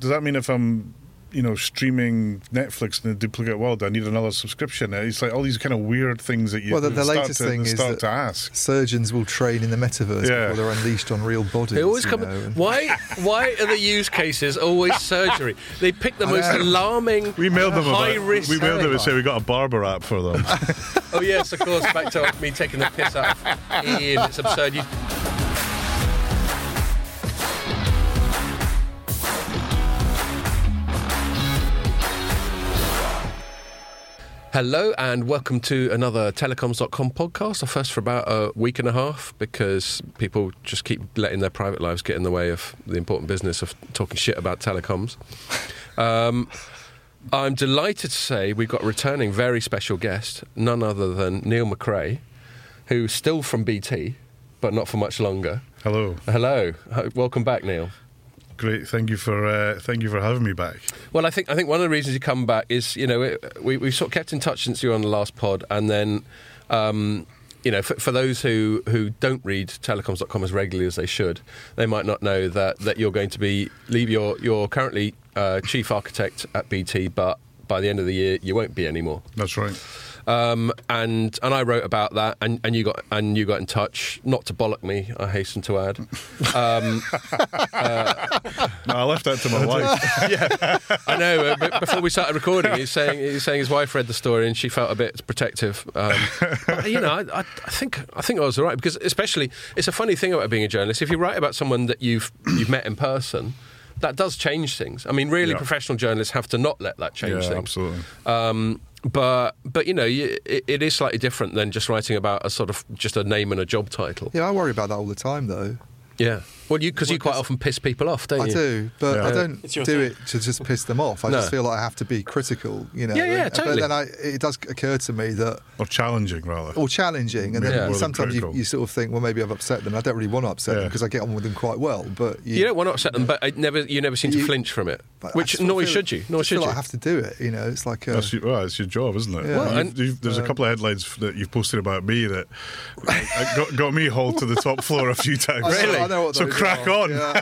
does that mean if I'm, you know, streaming Netflix in the duplicate world, I need another subscription? It's like all these kind of weird things that you start to ask. Surgeons will train in the metaverse before they're unleashed on real bodies. They always come. Why are the use cases always surgery? They pick the most alarming, high-risk. We mailed them and say we got a barber app for them. Oh yes, of course. Back to me taking the piss out of EE and it's absurd. Hello and welcome to another telecoms.com podcast. I first for about a week and a half because people just keep letting their private lives get in the way of the important business of talking shit about telecoms. I'm delighted to say we've got a returning very special guest, none other than Neil McRae, who's still from BT, but not for much longer. Hello. Hello. Welcome back, Neil. Great, thank you for having me back. Well, I think one of the reasons you come back is, you know, we've sort of kept in touch since you were on the last pod, and then, you know, for those who don't read telecoms.com as regularly as they should, they might not know that you're going to leave you're currently chief architect at BT, but by the end of the year you won't be anymore. That's right. And I wrote about that, and you got in touch, not to bollock me, I hasten to add. No, I left that to my wife. Yeah, I know. But before we started recording, he's saying his wife read the story and she felt a bit protective. But, you know, I think I was all right, because especially it's a funny thing about being a journalist. If you write about someone that you've met in person, that does change things. I mean, really, professional journalists have to not let that change things. Absolutely. But you know, it is slightly different than just writing about a sort of just a name and a job title. Yeah, I worry about that all the time, though. Yeah. Well, because you quite often piss people off, don't you? I do, but I don't do it to just piss them off. I just feel like I have to be critical, you know. Yeah, totally. But then it does occur to me that... Or challenging, rather. And then sometimes you sort of think, well, maybe I've upset them. I don't really want to upset them because I get on with them quite well, but... You don't want to upset them, but you never seem to flinch from it, which nor should you. I have to do it, you know. It's like... It's your job, isn't it? Yeah. Well, there's a couple of headlines that you've posted about me that got me hauled to the top floor a few times. Really? I know what those are. Crack on. Yeah.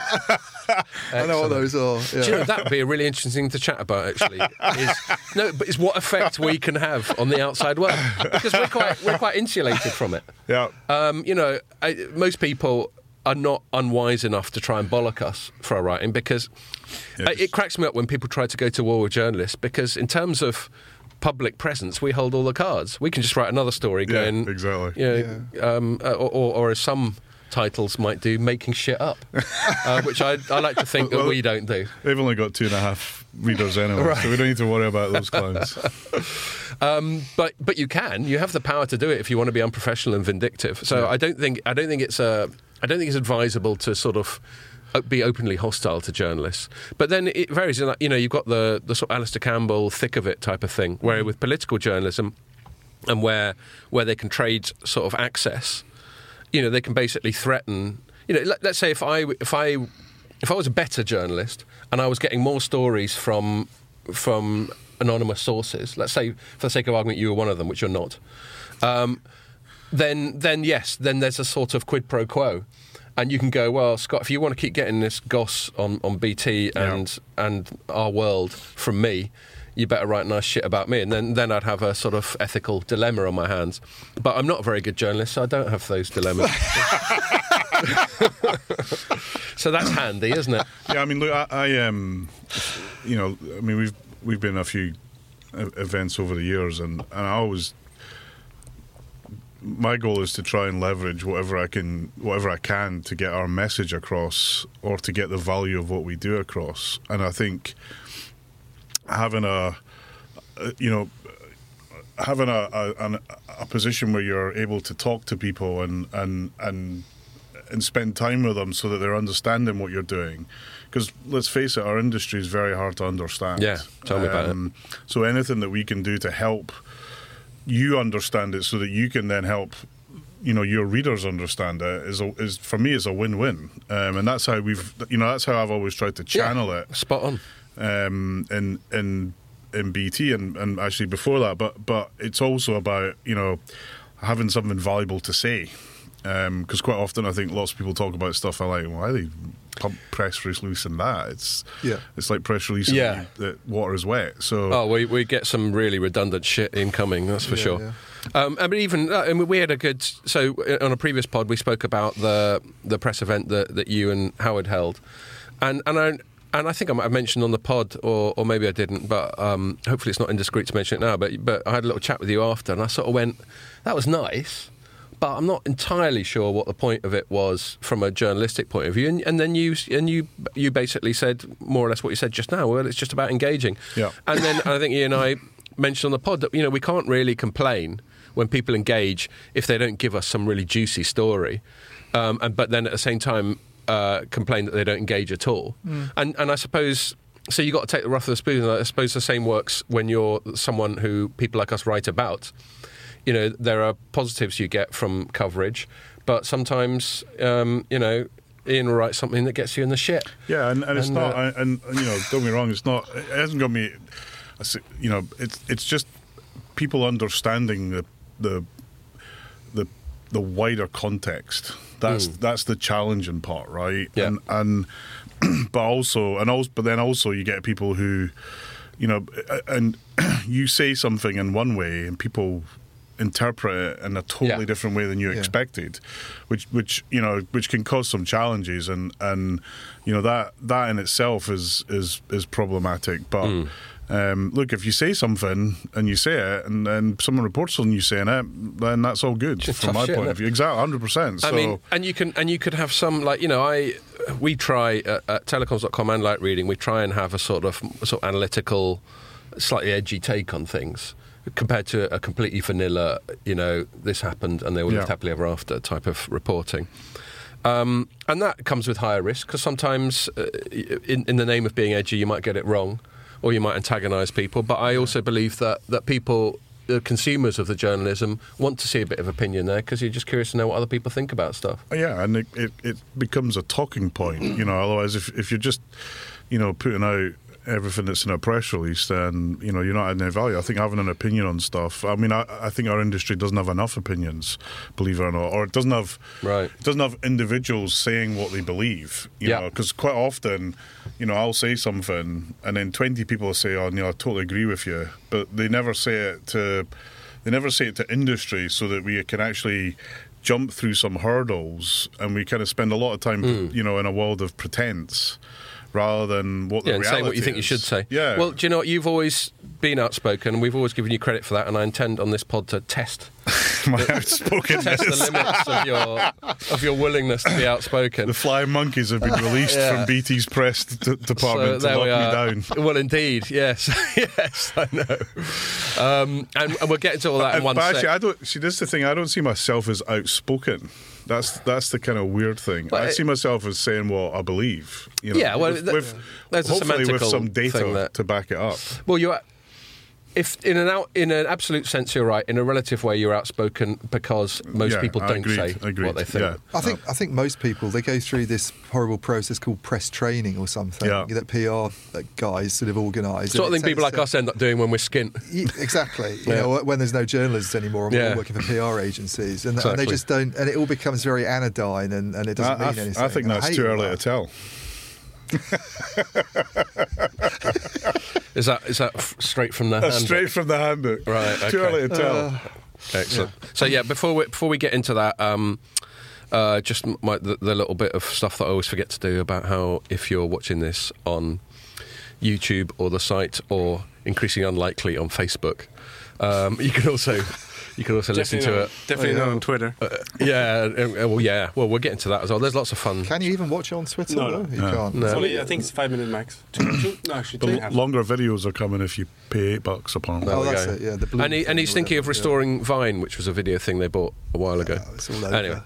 I know what those are. Yeah. Do you know, that would be a really interesting thing to chat about, actually. But it's what effect we can have on the outside world. Because we're quite insulated from it. Yeah. You know, most people are not unwise enough to try and bollock us for our writing, because it cracks me up when people try to go to war with journalists, because in terms of public presence, we hold all the cards. We can just write another story going... Yeah, exactly. You know, or some... titles might do, making shit up, which I like to think that we don't do. They've only got 2.5 readers anyway, so we don't need to worry about those clowns. But you have the power to do it if you want to be unprofessional and vindictive. So yeah. I don't think it's advisable to sort of be openly hostile to journalists. But then it varies. You know, you've got the sort of Alistair Campbell thick of it type of thing, where with political journalism and where they can trade sort of access. You know, they can basically threaten. You know, let's say if I was a better journalist and I was getting more stories from anonymous sources, let's say for the sake of argument you were one of them, which you're not, then there's a sort of quid pro quo, and you can go, well, Scott, if you want to keep getting this goss on BT and Our World from me, you better write nice shit about me. And then I'd have a sort of ethical dilemma on my hands. But I'm not a very good journalist, so I don't have those dilemmas. So that's handy, isn't it? Yeah, I mean, look, I mean, we've been a few events over the years, and I always... My goal is to try and leverage whatever I can to get our message across or to get the value of what we do across. And I think... having a position where you're able to talk to people and spend time with them so that they're understanding what you're doing, because let's face it, our industry is very hard to understand. Yeah, tell me about it. So anything that we can do to help you understand it, so that you can then help, you know, your readers understand it, is for me is a win-win, and that's how I've always tried to channel it. Spot on. In BT and actually before that, but it's also about, you know, having something valuable to say, because quite often I think lots of people talk about stuff. I like, why are they pump press release than that. It's like press releasing that water is wet. So we get some really redundant shit incoming. That's for sure. Yeah. I mean, even we had a good. So on a previous pod, we spoke about the press event that you and Howard held, and I think I might have mentioned on the pod, or maybe I didn't, but hopefully it's not indiscreet to mention it now. But I had a little chat with you after, and I sort of went, "That was nice," but I'm not entirely sure what the point of it was from a journalistic point of view. And then you basically said more or less what you said just now. Well, it's just about engaging. Yeah. And then I think Ian and I mentioned on the pod that we can't really complain when people engage if they don't give us some really juicy story, but then at the same time complain that they don't engage at all. Mm. And I suppose, so you've got to take the rough of the spoon, and I suppose the same works when you're someone who people like us write about. There are positives you get from coverage, but sometimes, Ian will write something that gets you in the shit. Yeah, and it's not, don't be wrong, it's not, it hasn't got me, it's just people understanding the wider context. That's the challenging part, right? Yeah. But then also you get people who, and you say something in one way and people interpret it in a totally different way than you expected, which can cause some challenges, and that in itself is problematic. But look, if you say something and you say it, and then someone reports on you saying it, then that's all good from my point of view. Exactly, 100%. I mean, and you could have some, like, we try at telecoms.com and Light Reading, we try and have a sort of analytical, slightly edgy take on things, compared to a completely vanilla, this happened and they all lived happily ever after type of reporting. And that comes with higher risk, because sometimes in the name of being edgy, you might get it wrong or you might antagonise people. But I also believe that people, the consumers of the journalism, want to see a bit of opinion there, because you're just curious to know what other people think about stuff. Yeah, and it becomes a talking point. Otherwise, if you're just, putting out everything that's in a press release, then you're not adding any value. I think having an opinion on stuff. I mean, I think our industry doesn't have enough opinions, believe it or not, or it doesn't have individuals saying what they believe. Because quite often, I'll say something, and then 20 people say, "Oh, I totally agree with you," but they never say it to industry, so that we can actually jump through some hurdles, and we kind of spend a lot of time, in a world of pretense, rather than what the reality is. Yeah, say what you think you should say. Yeah. Well, do you know what? You've always been outspoken, and we've always given you credit for that, and I intend on this pod to test my outspokenness. Test the limits of your willingness to be outspoken. The flying monkeys have been released from BT's press department to lock me down. Well, indeed, yes. Yes, I know. And we'll get into all that in one second. Actually, this is the thing. I don't see myself as outspoken. That's the kind of weird thing. But I see myself as saying what I believe. Yeah, well, there's hopefully a semantical with some data to back it up. Well, if in an absolute sense you're right. In a relative way, you're outspoken, because most people don't say what they think. Yeah. I think most people, they go through this horrible process called press training or something that PR guys sort of organise. Sort of thing people like us end up doing when we're skint. Exactly. When there's no journalists anymore and we're all working for PR agencies, and they just don't, and it all becomes very anodyne, and it doesn't mean anything. I think that's too early to tell. Is that straight from the handbook? Straight from the handbook, right? Okay. Too early to tell. Excellent. Yeah. So before we get into that, just the little bit of stuff that I always forget to do about how, if you're watching this on YouTube or the site, or increasingly unlikely on Facebook, you can also listen to it. Definitely not on Twitter. Well, we'll get into that as well. There's lots of fun. Can you even watch it on Twitter? No. You can't. No. Only, I think it's 5 minutes max. Longer videos are coming if you pay $8 a pound. That's it. Yeah, the blue. And he's thinking of restoring Vine, which was a video thing they bought a while ago. It's all over. Anyway,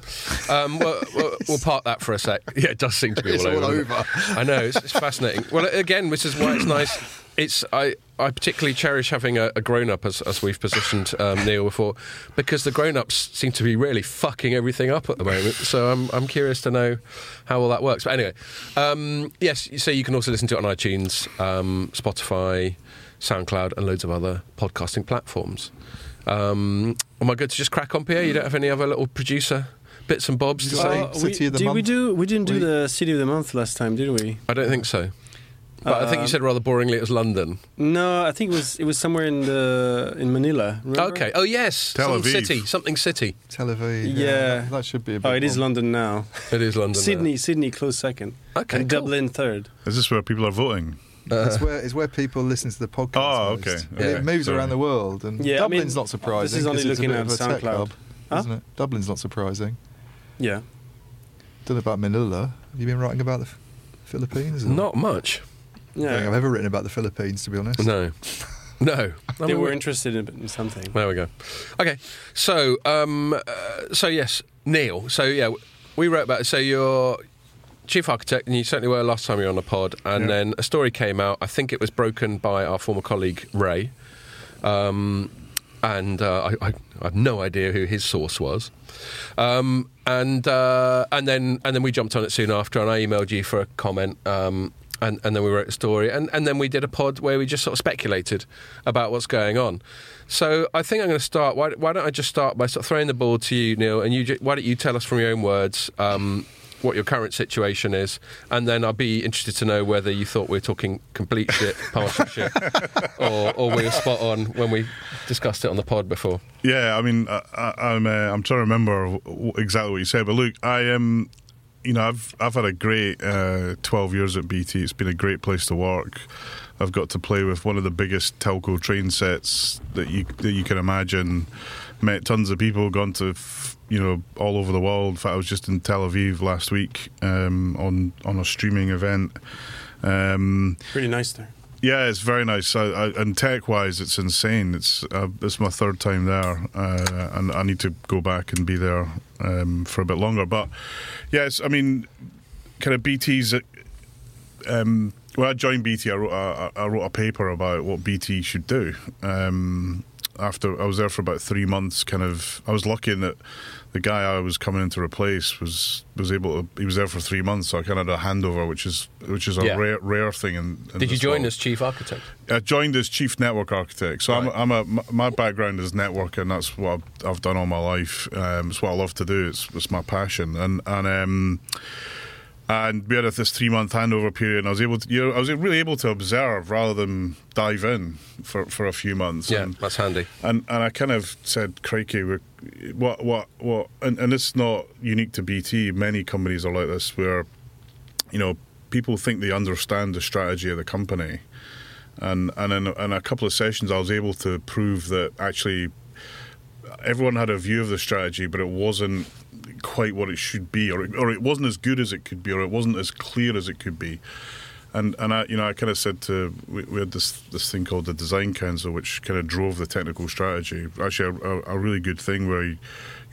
we'll park that for a sec. Yeah, it does seem to be all over. I know. It's fascinating. Well, again, which is why it's nice. I particularly cherish having a grown-up, as we've positioned Neil before, because the grown-ups seem to be really fucking everything up at the moment. So I'm curious to know how all that works. But anyway, yes, so you can also listen to it on iTunes, Spotify, SoundCloud, and loads of other podcasting platforms. Am I good to just crack on, Pierre? You don't have any other little producer bits and bobs to say. City of the month. We didn't do the city of the month last time, did we? I don't think so. But I think you said rather boringly it was London. No, I think it was somewhere in Manila. Remember? Okay. Oh yes, Tel Aviv. Tel Aviv. Yeah, that should be. It is London now. It is London. Sydney, close second. Okay. And Dublin third. Is this where people are voting? It's where people listen to the podcast. Oh, okay. Yeah. It moves around the world, and Dublin's not surprising. This is only looking at SoundCloud, isn't it? Dublin's not surprising. Yeah. Don't know about Manila. Have you been writing about the Philippines? Not much. No. I don't think I've ever written about the Philippines, to be honest. No. They were interested in something. There we go. Okay, so yes, Neil. So yeah, we wrote about it. So you're chief architect, and you certainly were last time you were on the pod. And then a story came out. I think it was broken by our former colleague Ray, and I have no idea who his source was. And then we jumped on it soon after, and I emailed you for a comment. And then we wrote a story, and then we did a pod where we just sort of speculated about what's going on. So I think I'm going to start. Why don't I just start by sort of throwing the ball to you, Neil, and why don't you tell us from your own words what your current situation is, and then I'll be interested to know whether you thought we were talking complete shit, partial shit, or we were spot on when we discussed it on the pod before. Yeah, I mean, I'm trying to remember exactly what you said, but look, I am. You know, I've had a great 12 years at BT. It's been a great place to work. I've got to play with one of the biggest telco train sets that you can imagine. Met tons of people, gone to all over the world. In fact, I was just in Tel Aviv last week on a streaming event. Pretty nice there. Yeah, it's very nice. And tech-wise, it's insane. It's my third time there, and I need to go back and be there for a bit longer. But yes, I mean, kind of BT's. When I joined BT, I wrote a paper about what BT should do. After I was there for about 3 months, I was lucky in that the guy I was coming in to replace was able to. He was there for 3 months, so I kind of had a handover, which is a rare thing. Did you join as chief architect? I joined as chief network architect. So right. My background is network, and that's what I've done all my life. It's what I love to do. It's my passion, and we had this 3 month handover period, and I was really able to observe rather than dive in for a few months. Yeah, that's handy. And I kind of said, crikey, what? And it's not unique to BT. Many companies are like this, where people think they understand the strategy of the company, and in a couple of sessions, I was able to prove that actually everyone had a view of the strategy, but it wasn't quite what it should be, or it wasn't as good as it could be, or it wasn't as clear as it could be, and I kind of said we had this thing called the Design Council, which kind of drove the technical strategy. Actually, a really good thing where it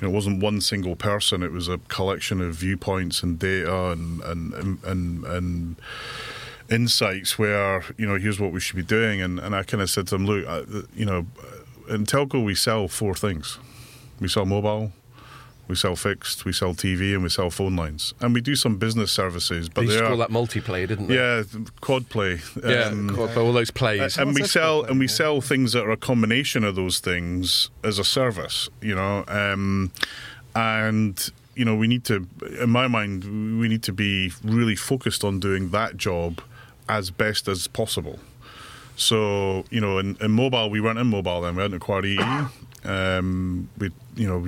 wasn't one single person; it was a collection of viewpoints and data and insights. Where here's what we should be doing, and I kind of said to them, look, in telco we sell four things: we sell mobile, we sell fixed, we sell TV, and we sell phone lines. And we do some business services. But they used to call that multi-play, didn't they? Yeah, quad play. Yeah, quad play, all those plays. And we sell things that are a combination of those things as a service, we need to, in my mind, we need to be really focused on doing that job as best as possible. So, in mobile, we weren't in mobile then. We hadn't acquired EE.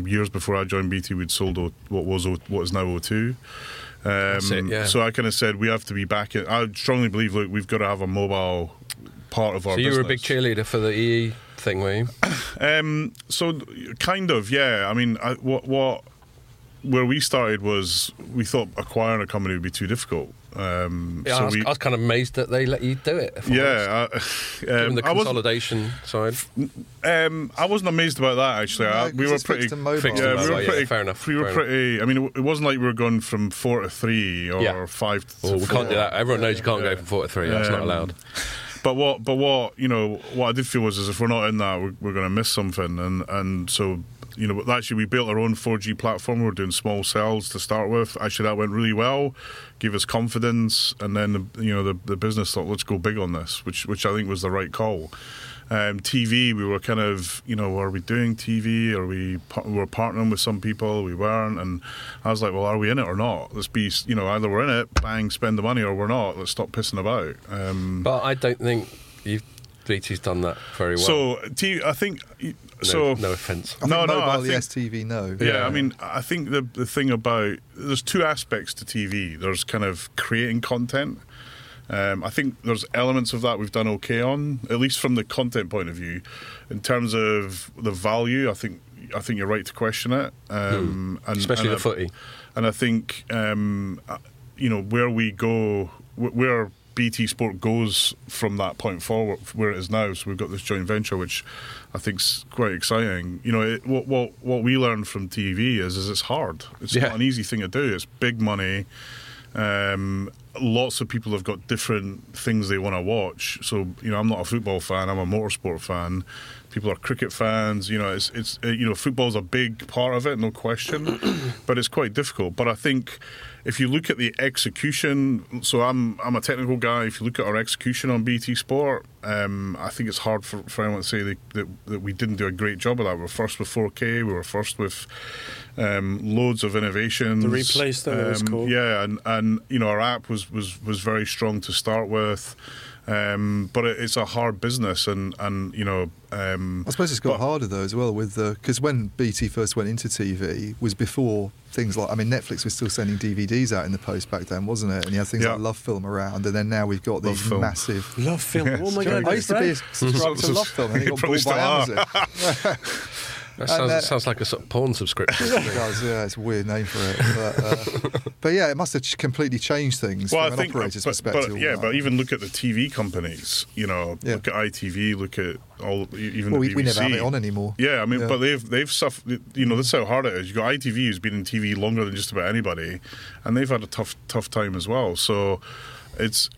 Years before I joined BT, we'd sold what is now O2. That's it, yeah. So I kind of said we have to be back in. I strongly believe, look, we've got to have a mobile part of our business. So you were a big cheerleader for the EE thing, were you? So kind of, yeah. I mean, where we started was we thought acquiring a company would be too difficult. I was kind of amazed that they let you do it. Given the consolidation side. I wasn't amazed about that actually. No, we were pretty fixed. Fair enough. I mean, it wasn't like we were going from 4 to 3 or 5 to 4. We can't do that. Everyone knows you can't go from 4 to 3. That's not allowed. But what I did feel was, as if we're not in that, we're going to miss something, and so. you know, actually we built our own 4G platform. We were doing small cells to start with. Actually, that went really well, gave us confidence, and then the business thought, let's go big on this, which I think was the right call. TV, we were kind of, are we doing TV? Are we were partnering with some people? We weren't, and I was like, well, are we in it or not? Let's be, either we're in it, bang, spend the money, or we're not. Let's stop pissing about. But I don't think BT's done that very well. So TV, I think. So no offence. Yes, TV. No. Yeah, I mean, I think the thing about there's two aspects to TV. There's kind of creating content. I think there's elements of that we've done okay on, at least from the content point of view. In terms of the value, I think you're right to question it. Especially the footy. And I think where we go, where BT Sport goes from that point forward, where it is now. So we've got this joint venture, which I think's quite exciting. What we learned from TV is it's hard. It's not an easy thing to do. It's big money. Lots of people have got different things they want to watch. So I'm not a football fan. I'm a motorsport fan. People are cricket fans. It's football's a big part of it, no question. But it's quite difficult. But I think if you look at the execution, so I'm a technical guy. If you look at our execution on BT Sport, I think it's hard for anyone to say that we didn't do a great job of that. We were first with 4K. We were first with loads of innovations. The replay stuff was cool. Yeah, and our app was very strong to start with. But it's a hard business, and I suppose it's got harder though as well with because when BT first went into TV was before things like Netflix was still sending DVDs out in the post back then, wasn't it? And you had things like Love Film around, and then now we've got these massive Love Film. Yes. Oh my God! I used to be subscribed to Love Film, and it got bought by Amazon. That sounds like a sort of porn subscription. It does, yeah. It's a weird name for it. But yeah, it must have completely changed things from an operator's perspective. But even look at the TV companies, look at ITV, look at all, even the BBC. We never have it on anymore. Yeah, but they've suffered, that's how hard it is. You've got ITV who's been in TV longer than just about anybody, and they've had a tough time as well. So it's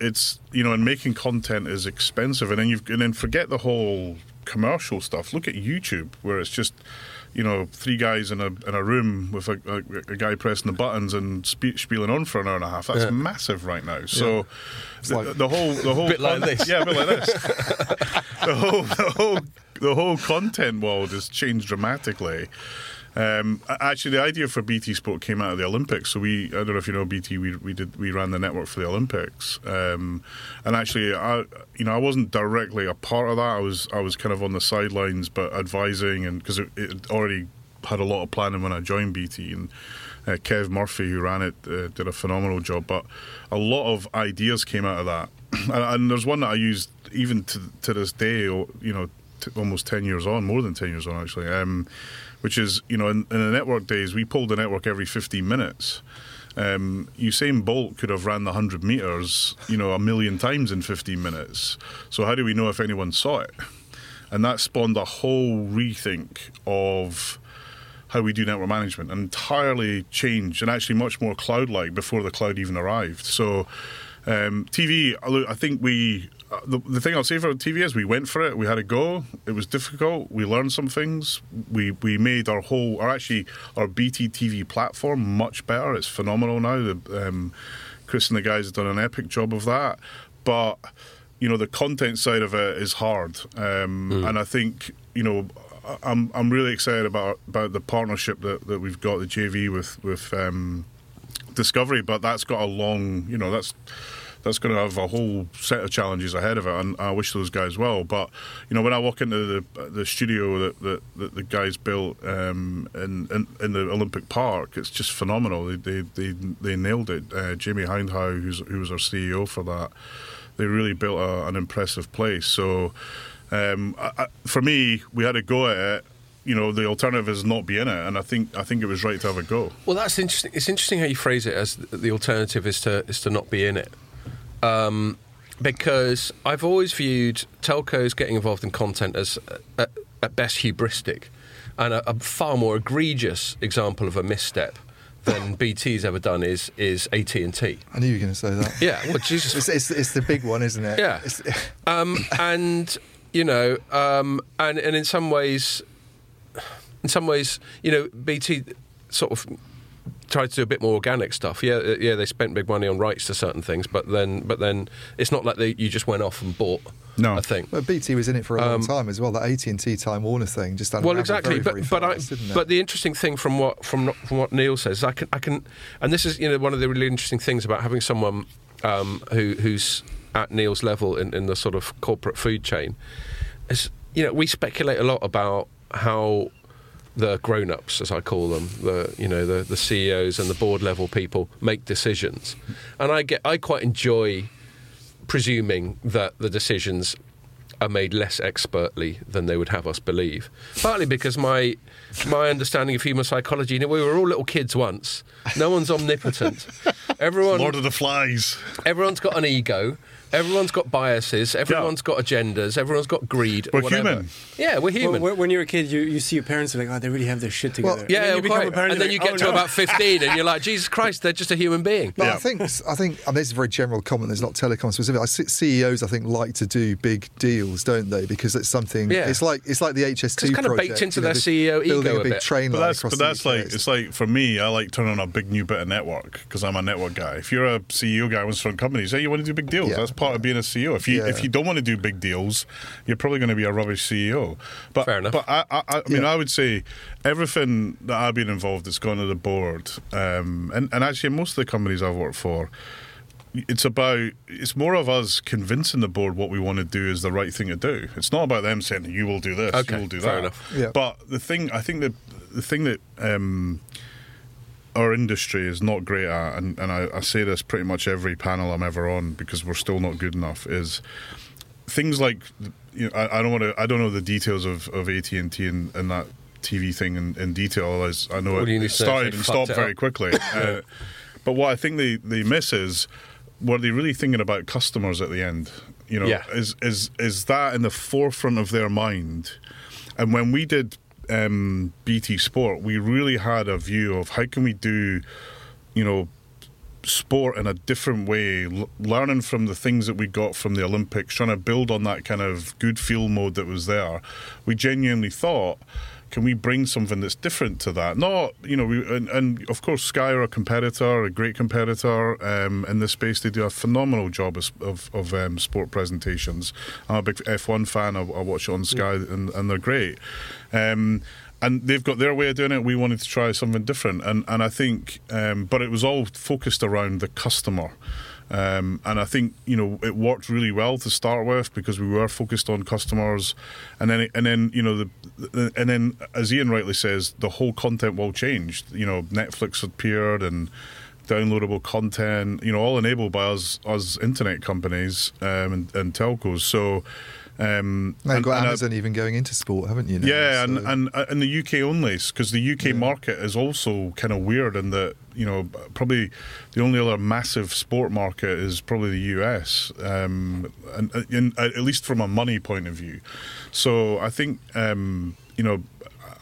and making content is expensive, and then forget the whole commercial stuff. Look at YouTube, where it's just three guys in a room with a guy pressing the buttons and spieling on for an hour and a half. That's massive right now. So the whole bit like this. Yeah, a bit like this. The whole content world has changed dramatically. Actually, the idea for BT Sport came out of the Olympics. So I don't know if you know BT. We ran the network for the Olympics. And actually, I wasn't directly a part of that. I was kind of on the sidelines, but advising, and because it already had a lot of planning when I joined BT. And Kev Murphy, who ran it, did a phenomenal job. But a lot of ideas came out of that. and there's one that I used even to this day. Almost 10 years on, more than 10 years on actually. Which is, in the network days, we pulled the network every 15 minutes. Usain Bolt could have ran the 100 metres, 1 million times in 15 minutes. So how do we know if anyone saw it? And that spawned a whole rethink of how we do network management. Entirely changed, and actually much more cloud-like before the cloud even arrived. So TV, I think the thing I'll say for TV is we went for it. We had a go. It was difficult. We learned some things. We made our BT TV platform much better. It's phenomenal now. Chris and the guys have done an epic job of that. But, the content side of it is hard. And I think, I'm really excited about the partnership that we've got, the JV with Discovery. But that's got a long, that's going to have a whole set of challenges ahead of it, and I wish those guys well. But when I walk into the studio that the guys built in the Olympic Park, it's just phenomenal. They nailed it. Jamie Hindhow, who was our CEO for that, they really built an impressive place. So for me, we had a go at it. The alternative is not be in it, and I think it was right to have a go. Well, that's interesting. It's interesting how you phrase it as the alternative is to not be in it. Because I've always viewed telcos getting involved in content as, at best, hubristic, and a far more egregious example of a misstep than BT's ever done is AT&T. I knew you were going to say that. Yeah, well, Jesus, it's the big one, isn't it? Yeah, and in some ways, in some ways, you know, BT sort of tried to do a bit more organic stuff. Yeah, they spent big money on rights to certain things, but then it's not like you just went off and bought. No, I think. Well, BT was in it for a long time as well. That AT&T Time Warner thing just unraveled but the interesting thing from what Neil says, is I can, and this is, you know, one of the really interesting things about having someone who's at Neil's level in the sort of corporate food chain is, you know, we speculate a lot about how the grown-ups, as I call them, the CEOs and the board level people make decisions, and I quite enjoy presuming that the decisions are made less expertly than they would have us believe. Partly because my understanding of human psychology, you know, we were all little kids once. No one's omnipotent. Lord of the Flies. Everyone's got an ego. Everyone's got biases. Everyone's got agendas. Everyone's got greed. We're human. Yeah, we're human. Well, when you're a kid, you see your parents are like, oh, they really have their shit together. Well, yeah, and then you get to about 15 and you're like, Jesus Christ, they're just a human being. But yeah. I think, and this is a very general comment that's not telecom specific, CEOs, I think, like to do big deals, don't they? Because it's something, it's like the HST project. It's kind of baked into their CEO ego a bit. Building a big train line across the UK. But that's like, it's like, for me, I like turning on a big new bit of network because I'm a network guy. If you're a CEO guy, who's from companies, you want to do big deals. Yeah. That's part of being a CEO. If you don't want to do big deals, you're probably going to be a rubbish CEO. But fair enough. But I mean, I would say everything that I've been involved, it's gone to the board, and actually most of the companies I've worked for, it's more of us convincing the board what we want to do is the right thing to do. It's not about them saying you will do this, you will do fair that. Enough. Yeah. But I think the thing that our industry is not great at, and I say this pretty much every panel I'm ever on because we're still not good enough, is things like, you know, I don't know the details of AT&T and that TV thing in detail, as I know it started and stopped very quickly. But what I think they miss is, were they really thinking about customers at the end? You know, is that in the forefront of their mind? And when we did BT Sport, we really had a view of how can we do, you know, sport in a different way, learning from the things that we got from the Olympics, trying to build on that kind of good feel mode that was there. We genuinely thought, can we bring something that's different to that? Not, you know, and of course Sky are a competitor, a great competitor in this space. They do a phenomenal job of sport presentations. I'm a big F1 fan. I watch it on Sky, and they're great. And they've got their way of doing it. We wanted to try something different, and I think, but it was all focused around the customer. And I think, you know, it worked really well to start with because we were focused on customers, and then you know, and then as Ian rightly says, the whole content world changed. You know, Netflix appeared and downloadable content, you know, all enabled by us internet companies and telcos. So. You've got Amazon even going into sport, haven't you? Now? Yeah, so. and the UK only, because the UK market is also kind of weird in that, you know, probably the only other massive sport market is probably the US, and at least from a money point of view. So I think, you know,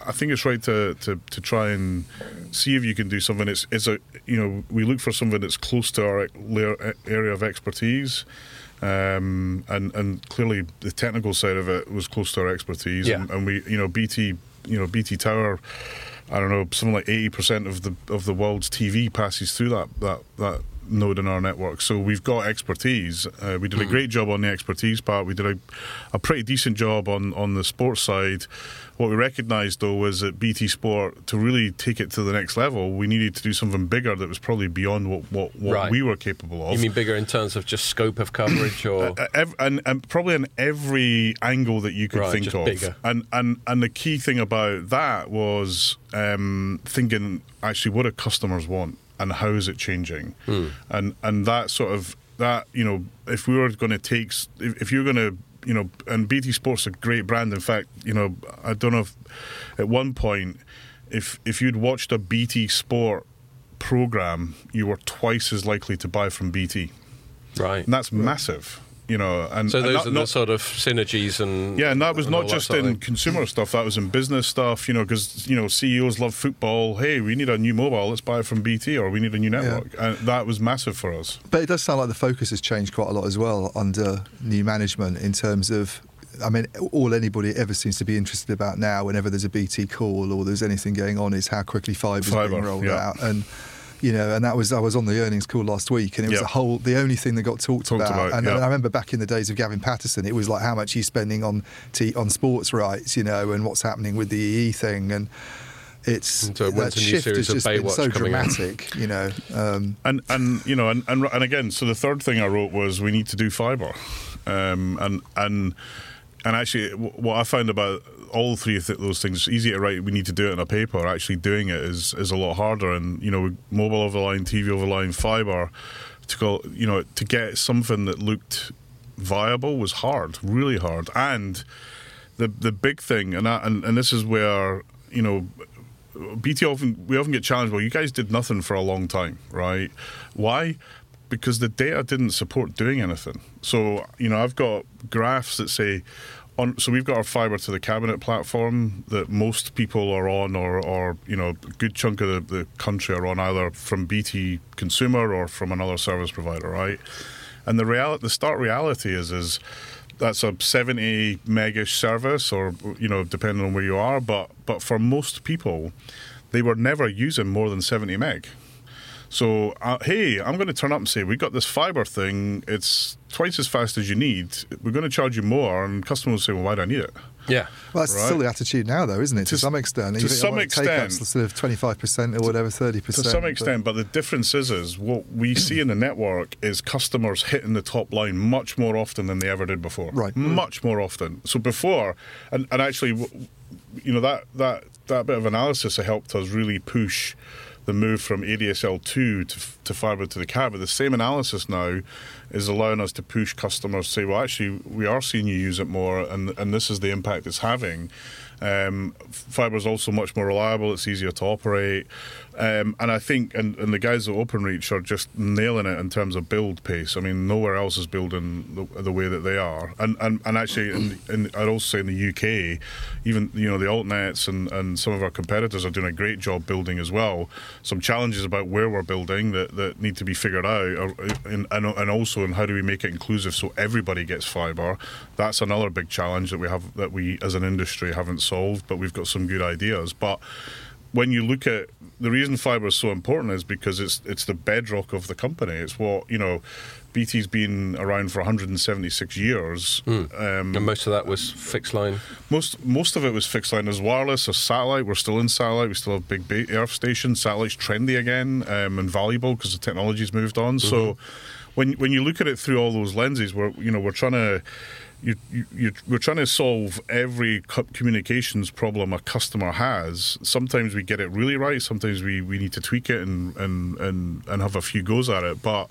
I think it's right to try and see if you can do something. We look for something that's close to our area of expertise. And clearly the technical side of it was close to our expertise, and we, you know, BT Tower, I don't know, something like 80% of the world's TV passes through that node in our network, so we've got expertise. We did a great job on the expertise part. We did a pretty decent job on the sports side. What we recognised though was that BT Sport, to really take it to the next level, we needed to do something bigger that was probably beyond what we were capable of. You mean bigger in terms of just scope of coverage, or and probably in every angle that you could think just of. Bigger. And the key thing about that was thinking actually, what do customers want? And how is it changing? And that sort of, that, you know, if we were going to take, if you're going to, you know, and BT Sport's a great brand. In fact, you know, I don't know if at one point, if you'd watched a BT Sport program, you were twice as likely to buy from BT. Right. And that's massive. You know, and so those are the sort of synergies, and yeah, and that was not just in consumer stuff, that was in business stuff, you know, because, you know, CEOs love football. Hey, we need a new mobile, let's buy it from BT, or we need a new network, and that was massive for us. But it does sound like the focus has changed quite a lot as well under new management in terms of I mean, all anybody ever seems to be interested about now, whenever there's a BT call or there's anything going on, is how quickly fiber's being rolled out. And you know, and that was, I was on the earnings call last week, and it was the only thing that got talked about. And I remember back in the days of Gavin Patterson, it was like how much he's spending on sports rights, you know, and what's happening with the EE thing, and that shift has just been so dramatic, you know. And again, so the third thing I wrote was we need to do fibre, and actually, what I found about all three of those things, it's easy to write, we need to do it in a paper. Actually doing it is a lot harder. And, you know, mobile over the line, TV over the line, fibre, to get something that looked viable was hard, really hard. And the big thing, and this is where, you know, we often get challenged, well, you guys did nothing for a long time, right? Why? Because the data didn't support doing anything. So, you know, I've got graphs that say, so we've got our fibre to the cabinet platform that most people are on, or you know, a good chunk of the country are on, either from BT Consumer or from another service provider, right? And the stark reality is that's a 70 meg-ish service, or, you know, depending on where you are, but for most people, they were never using more than 70 meg. So, hey, I'm going to turn up and say, we got this fibre thing, it's twice as fast as you need, we're going to charge you more, and customers will say, well, why do I need it? Yeah. Well, that's still the attitude now, though, isn't it, to some extent? To some extent. Sort of 25% or whatever, 30%. To some extent, but the difference is what we see in the network is customers hitting the top line much more often than they ever did before. Right. Much more often. So before, and actually, you know, that bit of analysis helped us really push the move from ADSL2 to fibre to the cab. But the same analysis now is allowing us to push customers to say, well, actually, we are seeing you use it more, and this is the impact it's having. Fibre is also much more reliable. It's easier to operate. And I think, and the guys at Openreach are just nailing it in terms of build pace. I mean, nowhere else is building the way that they are. And actually, I'd also say in the UK, even, you know, the altnets and some of our competitors are doing a great job building as well. Some challenges about where we're building that need to be figured out, and also in how do we make it inclusive so everybody gets fibre. That's another big challenge that we as an industry haven't solved, but we've got some good ideas. But when you look at the reason fibre is so important is because it's the bedrock of the company. It's what, you know, BT's been around for 176 years. And most of that was fixed line? Most of it was fixed line. There's wireless, there's satellite. We're still in satellite. We still have big earth stations. Satellite's trendy again, and valuable because the technology's moved on. Mm-hmm. So when you look at it through all those lenses, we're trying to solve every communications problem a customer has. Sometimes we get it really right. Sometimes we need to tweak it and have a few goes at it. But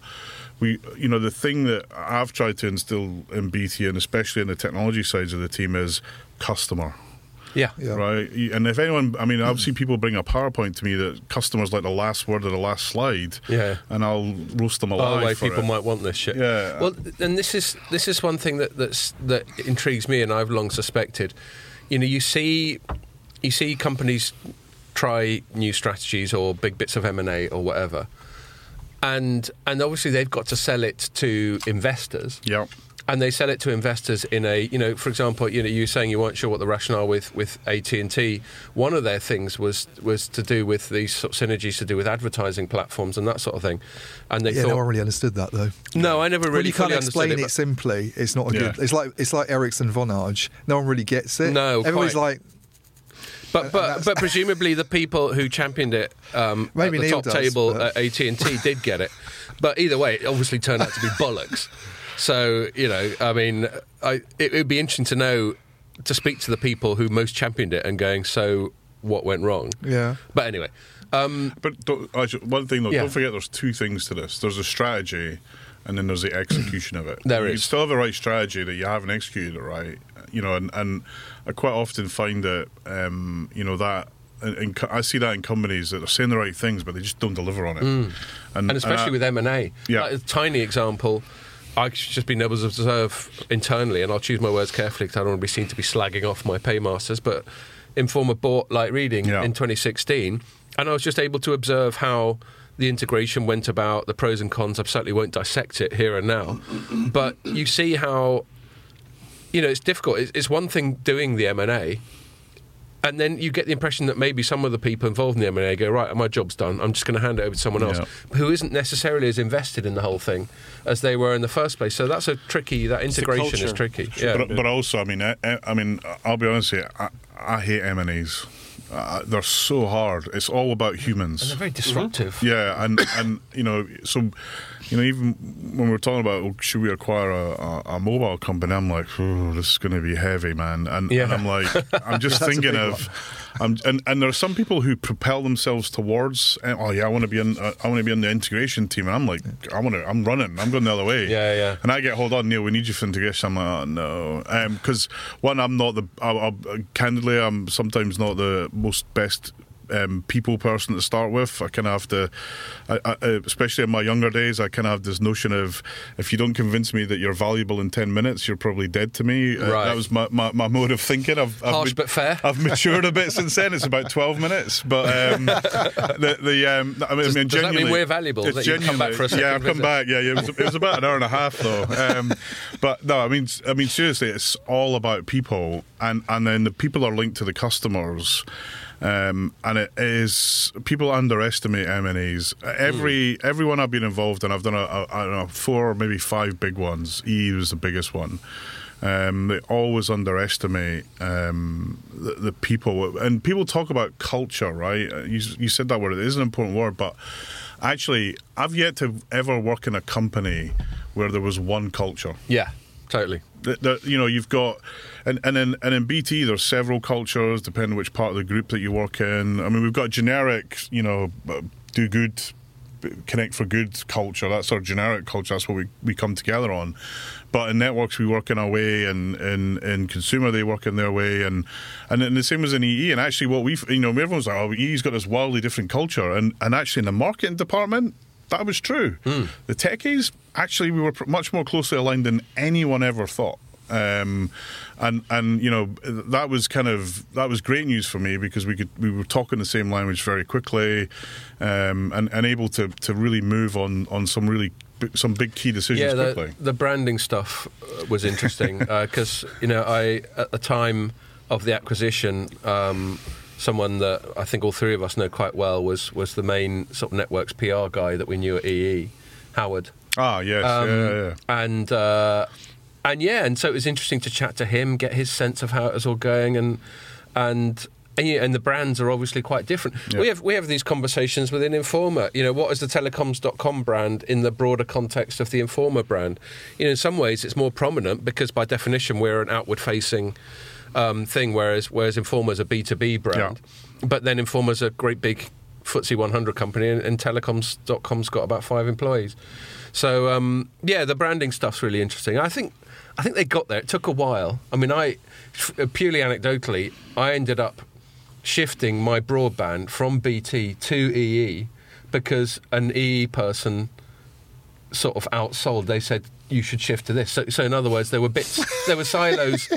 we, you know, the thing that I've tried to instill in BT, and especially in the technology sides of the team, is customer. Yeah. Right. And if anyone, I mean, I've seen people bring a PowerPoint to me that customers like the last word of the last slide. Yeah. And I'll roast them alive. By the way, people might want this shit. Yeah. Well, and this is one thing that intrigues me, and I've long suspected. You know, you see companies try new strategies or big bits of M&A or whatever, and obviously they've got to sell it to investors. Yeah. And they sell it to investors in a, you know, for example, you know, you were saying you weren't sure what the rationale with AT&T. One of their things was to do with these sort of synergies to do with advertising platforms and that sort of thing. And they thought, no one really understood that though. No, I never really. Well, you can't explain it simply. It's not a good. It's like Ericsson Vonage. No one really gets it. No, everybody's quite. But presumably the people who championed it at the top table at AT&T did get it. But either way, it obviously turned out to be bollocks. So, you know, I mean, it would be interesting to speak to the people who most championed it and going, so what went wrong? Yeah. But anyway. One thing, though, don't forget there's two things to this. There's a strategy and then there's the execution of it. There is. You still have the right strategy that you haven't executed it right. You know, and I quite often find that, you know, that... And I see that in companies that are saying the right things, but they just don't deliver on it. And especially with M&A. Yeah. Like a tiny example... I should just be able to observe internally, and I'll choose my words carefully because I don't want to be seen to be slagging off my paymasters, but Informa bought Light Reading in 2016, and I was just able to observe how the integration went about, the pros and cons. I certainly won't dissect it here and now, but you see how you know, it's difficult. It's one thing doing the M&A, and then you get the impression that maybe some of the people involved in the M&A go, right, my job's done, I'm just going to hand it over to someone else, who isn't necessarily as invested in the whole thing as they were in the first place. So that's a tricky, that integration is tricky. Yeah. But also, I mean, I'll be honest here, I hate M&As. They're so hard. It's all about humans. And they're very disruptive. Yeah, and you know, so, you know, even when we're talking about, well, should we acquire a mobile company, I'm like, oh, this is going to be heavy, man. And I'm like, I'm just thinking of, and there are some people who propel themselves towards, oh yeah, I want to be in the integration team, and I'm like, I'm going the other way. Yeah, yeah. And I get, hold on, Neil, we need you for integration. I'm like, oh no, because one, I'm not the, candidly, I'm sometimes not the most best people person to start with. I kind of have to, especially in my younger days, I kind of have this notion of, if you don't convince me that you're valuable in 10 minutes, you're probably dead to me. Right. That was my mode of thinking. Harsh but fair. I've matured a bit since then. It's about 12 minutes. But does that mean we're valuable? That you come back for a second? Yeah, I've come back. Yeah, it was about an hour and a half though. But no, I mean seriously, it's all about people, and then the people are linked to the customers. And it is, people underestimate M&As. Everyone I've been involved in, I've done I don't know, 4 or maybe 5 big ones. EE was the biggest one. They always underestimate the people. And people talk about culture, right? You said that word. It is an important word, but actually, I've yet to ever work in a company where there was one culture. Yeah, totally. You know, you've got... And in BT, there's several cultures, depending which part of the group that you work in. I mean, we've got generic, you know, do good, connect for good culture. That's our generic culture. That's what we come together on. But in networks, we work in our way, and in consumer, they work in their way. And the same as in EE. And actually, what we've, you know, everyone's like, oh, EE's got this wildly different culture. And actually, in the marketing department, that was true. Mm. The techies, actually, we were much more closely aligned than anyone ever thought. And you know, that was great news for me, because we were talking the same language very quickly, and able to really move on some big key decisions quickly. The branding stuff was interesting, because you know, I, at the time of the acquisition, someone that I think all three of us know quite well was the main sort of networks PR guy that we knew at EE, Howard. Ah, yes, yeah. And so it was interesting to chat to him, get his sense of how it was all going, and the brands are obviously quite different. Yeah. We have these conversations within Informa. You know, what is the telecoms.com brand in the broader context of the Informa brand? You know, in some ways it's more prominent, because by definition we're an outward-facing thing, whereas Informa's a B2B brand. Yeah. But then Informa's a great big FTSE 100 company, and telecoms.com's got about 5 employees. So, the branding stuff's really interesting. I think they got there. It took a while. I mean, purely anecdotally, I ended up shifting my broadband from BT to EE because an EE person sort of outsold. They said, you should shift to this. So in other words, there were bits, there were silos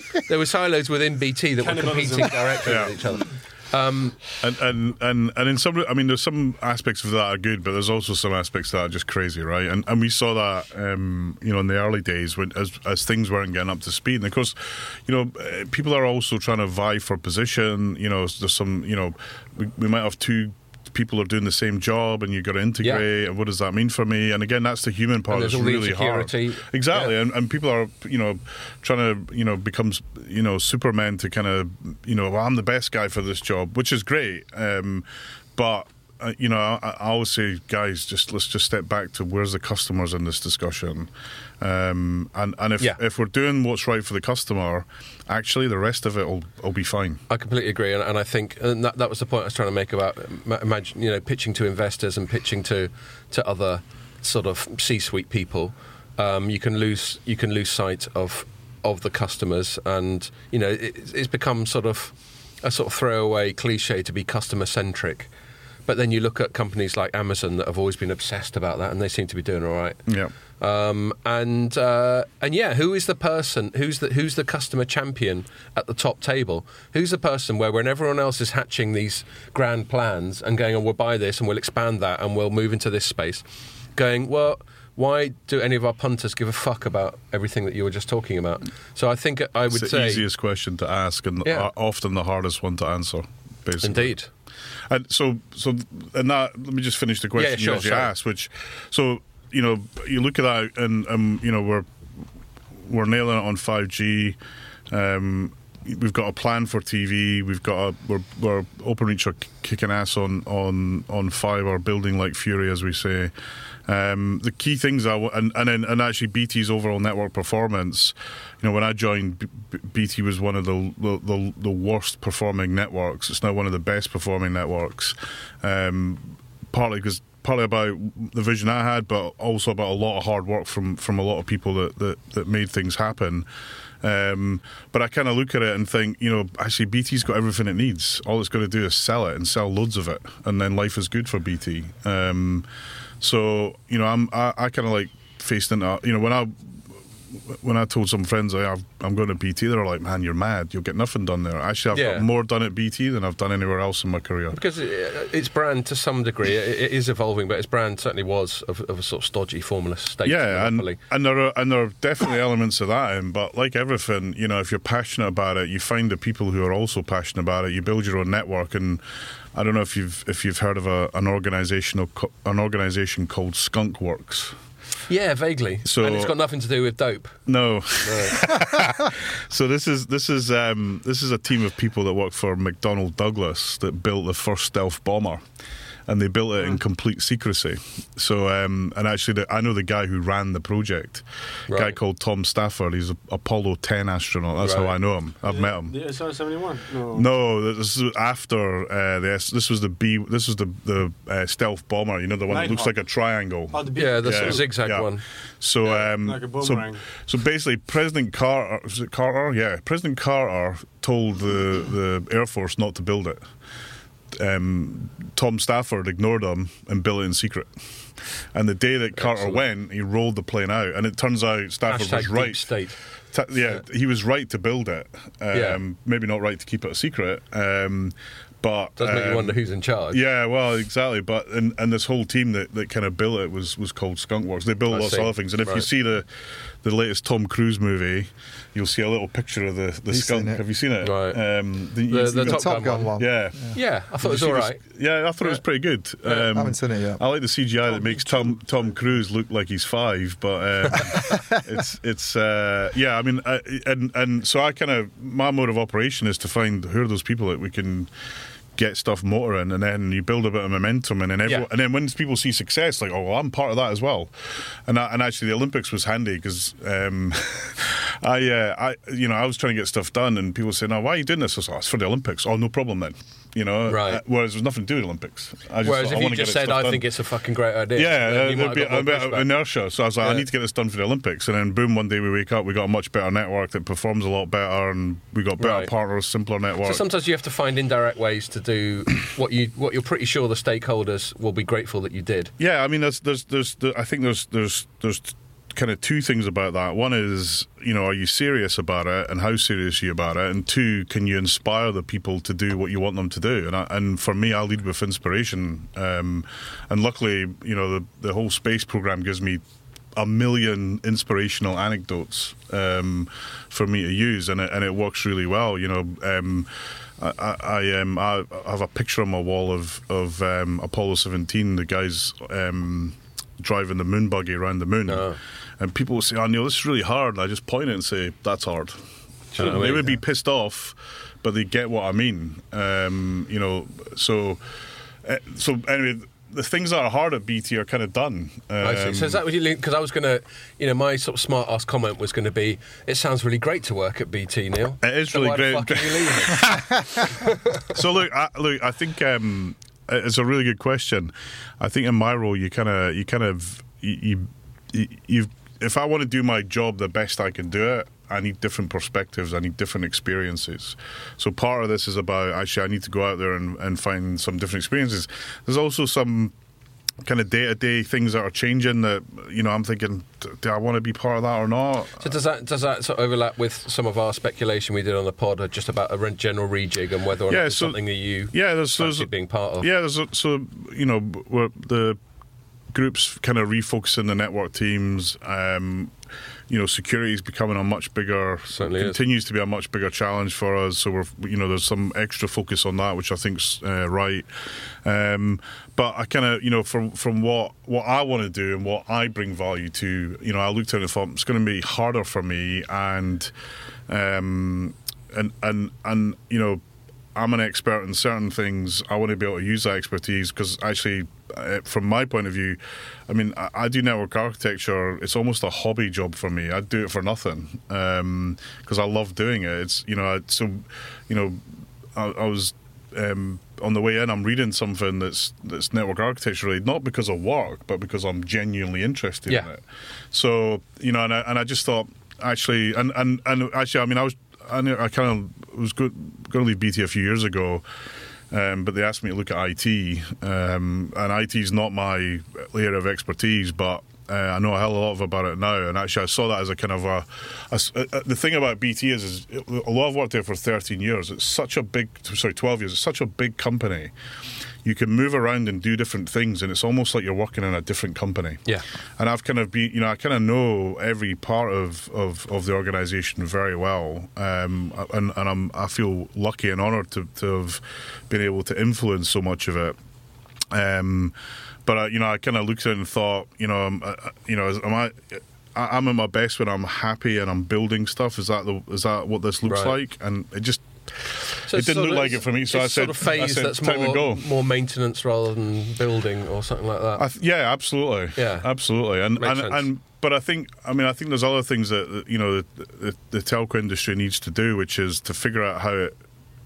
within BT that were competing directly with each other. And in some, I mean, there's some aspects of that are good, but there's also some aspects that are just crazy, right? And we saw that, you know, in the early days when as things weren't getting up to speed. And of course, you know, people are also trying to vie for position. You know, there's some, you know, we might have 2 people are doing the same job, and you've got to integrate, and what does that mean for me? And again, that's the human part that's really hard. Exactly, yeah. And people are, you know, trying to, you know, become, you know, supermen to kind of, you know, well, I'm the best guy for this job, which is great, but you know, I always say, guys, let's step back to where's the customers in this discussion, if we're doing what's right for the customer, actually the rest of it will be fine. I completely agree, and I think that was the point I was trying to make about, imagine, you know, pitching to investors and pitching to other sort of C-suite people. You can lose sight of the customers, and you know, it's become sort of a throwaway cliche to be customer centric. But then you look at companies like Amazon that have always been obsessed about that, and they seem to be doing all right. Yeah. Who is the person? Who's the customer champion at the top table? Who's the person where when everyone else is hatching these grand plans and going, oh, we'll buy this and we'll expand that and we'll move into this space, going, well, why do any of our punters give a fuck about everything that you were just talking about? So I think I would say... It's the easiest question to ask and often the hardest one to answer, basically. Indeed. And so and that, let me just finish the question asked, which... So, you know, you look at that and, you know, we're nailing it on 5G. We've got a plan for TV. We've got we're Openreach are kicking ass on fibre, building like fury, as we say. The key things are, and actually BT's overall network performance. You know, when I joined, BT was one of the worst performing networks. It's now one of the best performing networks, partly about the vision I had, but also about a lot of hard work from a lot of people that made things happen. But I kind of look at it and think, you know, actually BT's got everything it needs. All it's got to do is sell it and sell loads of it, and then life is good for BT. So, you know, I kind of like faced into, you know, when I told some friends I'm going to BT, they were like, man, you're mad, you'll get nothing done there. Actually, I've got more done at BT than I've done anywhere else in my career. Because its brand, to some degree, it is evolving, but its brand certainly was of a sort of stodgy, formless state. Yeah, and there are definitely elements of that in, but like everything, you know, if you're passionate about it, you find the people who are also passionate about it, you build your own network. And I don't know if you've heard of an organisation called Skunk Works. Yeah, vaguely. So, and it's got nothing to do with dope. No. So this is a team of people that work for McDonnell Douglas that built the first stealth bomber, and they built it in complete secrecy. So and actually, I know the guy who ran the project, a guy called Tom Stafford. He's an Apollo 10 astronaut. That's how I know him. I've met him. The SR 71? No, this is after this was the stealth bomber. You know, the one that looks like a triangle. Oh, the sort of zigzag one. So like a boomerang. So basically, President Carter. Was it Carter? Yeah, President Carter told the Air Force not to build it. Tom Stafford ignored him and built it in secret. And the day that Carter went, he rolled the plane out, and it turns out Stafford was right. Deep state. He was right to build it. Maybe not right to keep it a secret. But does make you wonder who's in charge. Yeah, well, exactly. But and this whole team that kind of built it was called Skunk Works. They built lots of other things. And if you see the latest Tom Cruise movie, you'll see a little picture of the skunk. Have you seen it? Right. The Top Gun one. Yeah. I thought it was all right. I thought it was pretty good. I haven't seen it yet. I like the CGI that makes Tom Cruise look like he's five. But I mean, and so I kind of, my mode of operation is to find who are those people that we can get stuff motoring, and then you build a bit of momentum, and then and then when people see success, like, oh, well, I'm part of that as well. And actually, the Olympics was handy because I was trying to get stuff done, and people say, "No, why are you doing this?" I was like, "It's for the Olympics." Oh, no problem then. You know, whereas there's nothing to do with the Olympics. I think it's a fucking great idea. Yeah, there'd be a bit of inertia. So I was like, I need to get this done for the Olympics. And then boom, one day we wake up, we got a much better network that performs a lot better, and we got better partners, simpler network. So sometimes you have to find indirect ways to do what you're pretty sure the stakeholders will be grateful that you did. Yeah, I mean, I think there's kind of two things about that. One is, you know, are you serious about it, and how serious are you about it? And two, can you inspire the people to do what you want them to do? And for me, I lead with inspiration. And luckily, you know, the whole space program gives me a million inspirational anecdotes for me to use, and it works really well. You know, I have a picture on my wall of Apollo 17, the guys driving the moon buggy around the moon, and people will say, "Oh, Neil, this is really hard." And I just point it and say, "That's hard." You know, they would be pissed off, but they get what I mean. You know, so anyway, the things that are hard at BT are kind of done. I see. So is that what you link? Because I was going to, you know, my sort of smart ass comment was going to be, "It sounds really great to work at BT, Neil." It is really great. Why the fuck are you leaving? So look, I think. It's a really good question. I think in my role, you if I want to do my job the best I can do it, I need different perspectives. I need different experiences. So part of this is about, actually, I need to go out there and find some different experiences. There's also some kind of day-to-day things that are changing that, you know, I'm thinking, do I want to be part of that or not? So does that sort of overlap with some of our speculation we did on the pod just about a general rejig and whether or not it's something that you fancy being part of? Yeah, so, you know, groups kind of refocusing the network teams. You know, security is becoming a much bigger, continues to be a much bigger challenge for us. So we're, you know, there's some extra focus on that, which I think's right. But I kind of, you know, from what I want to do and what I bring value to, you know, I looked at it and thought it's going to be harder for me, and you know, I'm an expert in certain things. I want to be able to use that expertise because actually, from my point of view, I mean, I do network architecture. It's almost a hobby job for me. I do it for nothing because I love doing it. It's, you know, I was on the way in, I'm reading something that's network architecture related, not because of work, but because I'm genuinely interested in it. So, you know, and I just thought actually, and actually, I mean, I kind of was going to leave BT a few years ago, but they asked me to look at IT, and IT is not my area of expertise, but I know a hell of a lot about it now. And actually, I saw that as a kind of the thing about BT is although I've worked there for 13 years, it's such a big, sorry, 12 years, it's such a big company. You can move around and do different things, and it's almost like you're working in a different company. Yeah. And I've kind of been, you know, I kind of know every part of the organisation very well, and I feel lucky and honoured to have been able to influence so much of it. But you know, I kind of looked at it and thought, I'm at my best when I'm happy and I'm building stuff. Is that what this looks like? And it just. So it didn't look like it for me, so I said, sort of phase that's more maintenance rather than building or something like that. Absolutely. But I think, I think there's other things that, you know, the telco industry needs to do, which is to figure out how it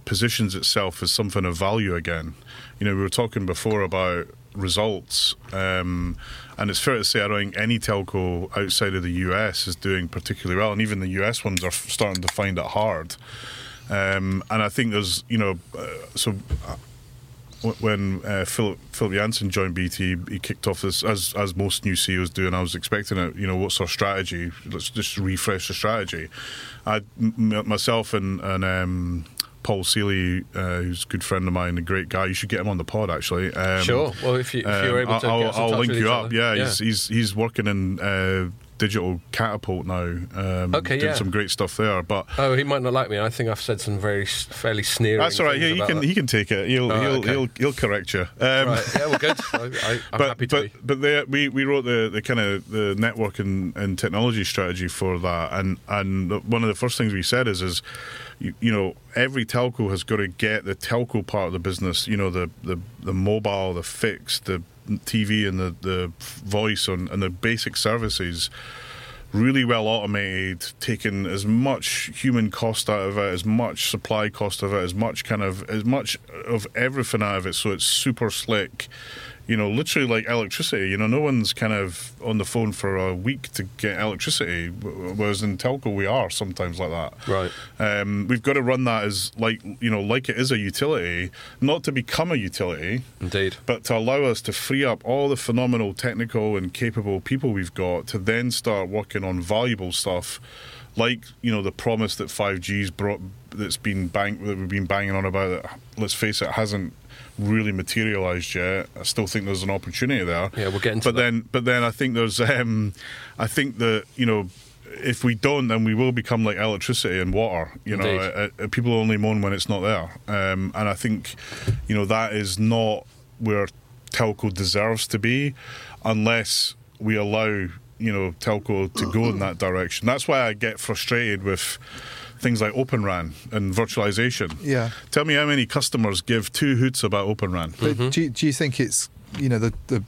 positions itself as something of value again. You know, we were talking before about results, and it's fair to say I don't think any telco outside of the US is doing particularly well, and even the US ones are starting to find it hard. And I think there's, you know, when Philip Jansen joined BT, he kicked off this, as most new CEOs do, and I was expecting it, you know, what's our strategy? Let's just refresh the strategy. Myself and Paul Seeley, who's a good friend of mine, a great guy. You should get him on the pod, actually. Sure. Well, if you're able to get us in touch I'll link with you each up. Other. Yeah. He's working in... Digital Catapult now, did some great stuff there, but he might not like me. I think I've said some fairly sneering. That's all right. Yeah, he can take it. He'll correct you. Right. Yeah, well, good. I'm happy to. But we wrote the kind of the network and technology strategy for that, and one of the first things we said is you know, every telco has got to get the telco part of the business. You know, the mobile, the fixed, the TV and the voice and the basic services really well automated, taking as much human cost out of it, as much supply cost of it, as much of everything out of it, so it's super slick, you know, literally like electricity. You know, no one's kind of on the phone for a week to get electricity, whereas in telco we are sometimes like that. Right. We've got to run that as like it is a utility, not to become a utility. Indeed. But to allow us to free up all the phenomenal technical and capable people we've got to then start working on valuable stuff, like, you know, the promise that 5G's brought, that we've been banging on about, that, let's face it, hasn't really materialised yet. I still think there's an opportunity there. Yeah, we'll get into that. But then I think there's, I think that, you know, if we don't, then we will become like electricity and water. You know, people only moan when it's not there. And I think, you know, that is not where telco deserves to be, unless we allow, you know, telco to go in that direction. That's why I get frustrated with things like OpenRAN and virtualization. Yeah. Tell me how many customers give two hoots about OpenRAN. Mm-hmm. But do you think it's, you know,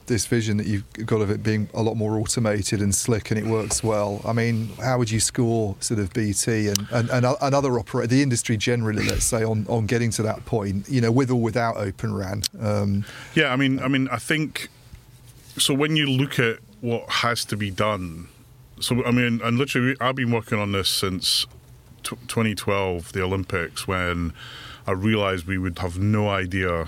this vision that you've got of it being a lot more automated and slick and it works well? I mean, how would you score sort of BT and other operators, the industry generally, let's say, on getting to that point, you know, with or without OpenRAN? Yeah, I mean, I think, so when you look at what has to be done, so, I mean, and literally I've been working on this since 2012, the Olympics, when I realised we would have no idea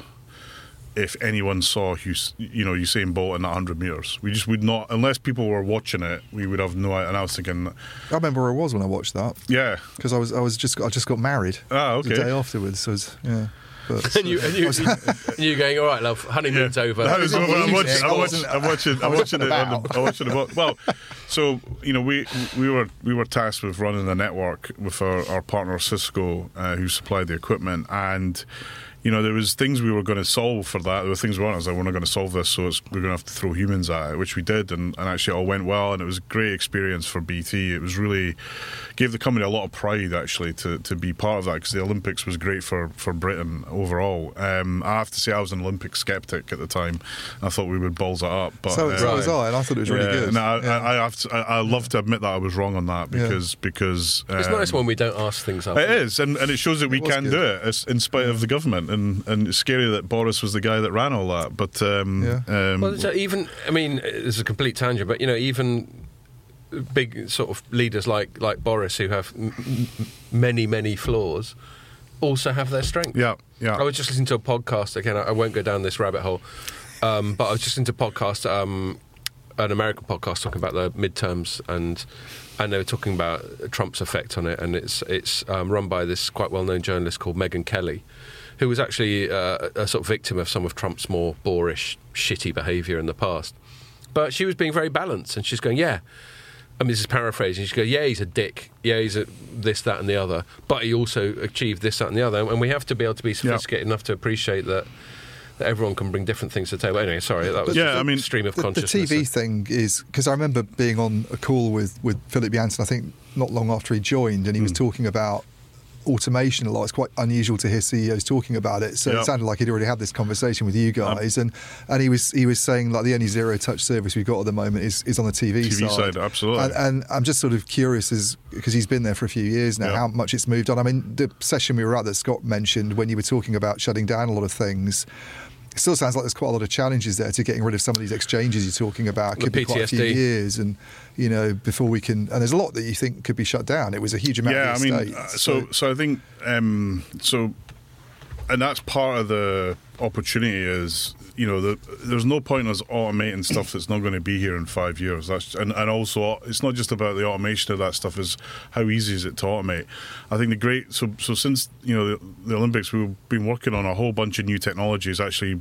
if anyone saw, you know, Usain Bolt in 100 metres. We just would not, unless people were watching it, we would have no idea. And I was thinking... I remember where I was when I watched that. Yeah. Because I just got married. Ah, okay. The day afterwards. So it was, yeah. But, and you going, all right, love, honeymoon's over. I'm watching it. Well, so you know, we were tasked with running the network with our partner Cisco, who supplied the equipment, and you know, there was things we were going to solve for that. There were things we weren't. I was like, we're not going to solve this, so we're going to have to throw humans at it, which we did, and actually it all went well, and it was a great experience for BT. It was really, gave the company a lot of pride, actually, to be part of that, because the Olympics was great for Britain overall. I have to say, I was an Olympic skeptic at the time. I thought we would balls it up. But, so was I, and I thought it was really good. I love to admit that I was wrong on that, because it's nice when we don't ask things up. It is, and it shows that we can do it, in spite of the government. And it's scary that Boris was the guy that ran all that. But this is a complete tangent. But you know, even big sort of leaders like Boris, who have many flaws, also have their strength. Yeah. I was just listening to a podcast again. I won't go down this rabbit hole, but I was just listening to a podcast, an American podcast, talking about the midterms and they were talking about Trump's effect on it. And it's run by this quite well known journalist called Megyn Kelly, who was actually a sort of victim of some of Trump's more boorish, shitty behaviour in the past. But she was being very balanced, and she's going, this is paraphrasing, she's going, he's a dick, he's a this, that and the other, but he also achieved this, that and the other, and we have to be able to be sophisticated enough to appreciate that everyone can bring different things to the table. Anyway, sorry, that was stream of consciousness. The TV thing is, because I remember being on a call with Philip Jansen, I think not long after he joined, and he was talking about automation a lot. It's quite unusual to hear CEOs talking about it, so it sounded like he'd already had this conversation with you guys, and he was saying like the only zero touch service we've got at the moment is on the TV side, absolutely. And I'm just sort of curious, because he's been there for a few years now, how much it's moved on. I mean, the session we were at that Scott mentioned, when you were talking about shutting down a lot of things, it still sounds like there's quite a lot of challenges there to getting rid of some of these exchanges you're talking about. It could be quite a few years, and you know, before we can. And there's a lot that you think could be shut down. It was a huge amount. Yeah, of the estate, so I think and that's part of the opportunity is, you know, there's no point in us automating stuff that's not going to be here in 5 years. And also, it's not just about the automation of that stuff, is how easy is it to automate. I think since, you know, the Olympics, we've been working on a whole bunch of new technologies. Actually,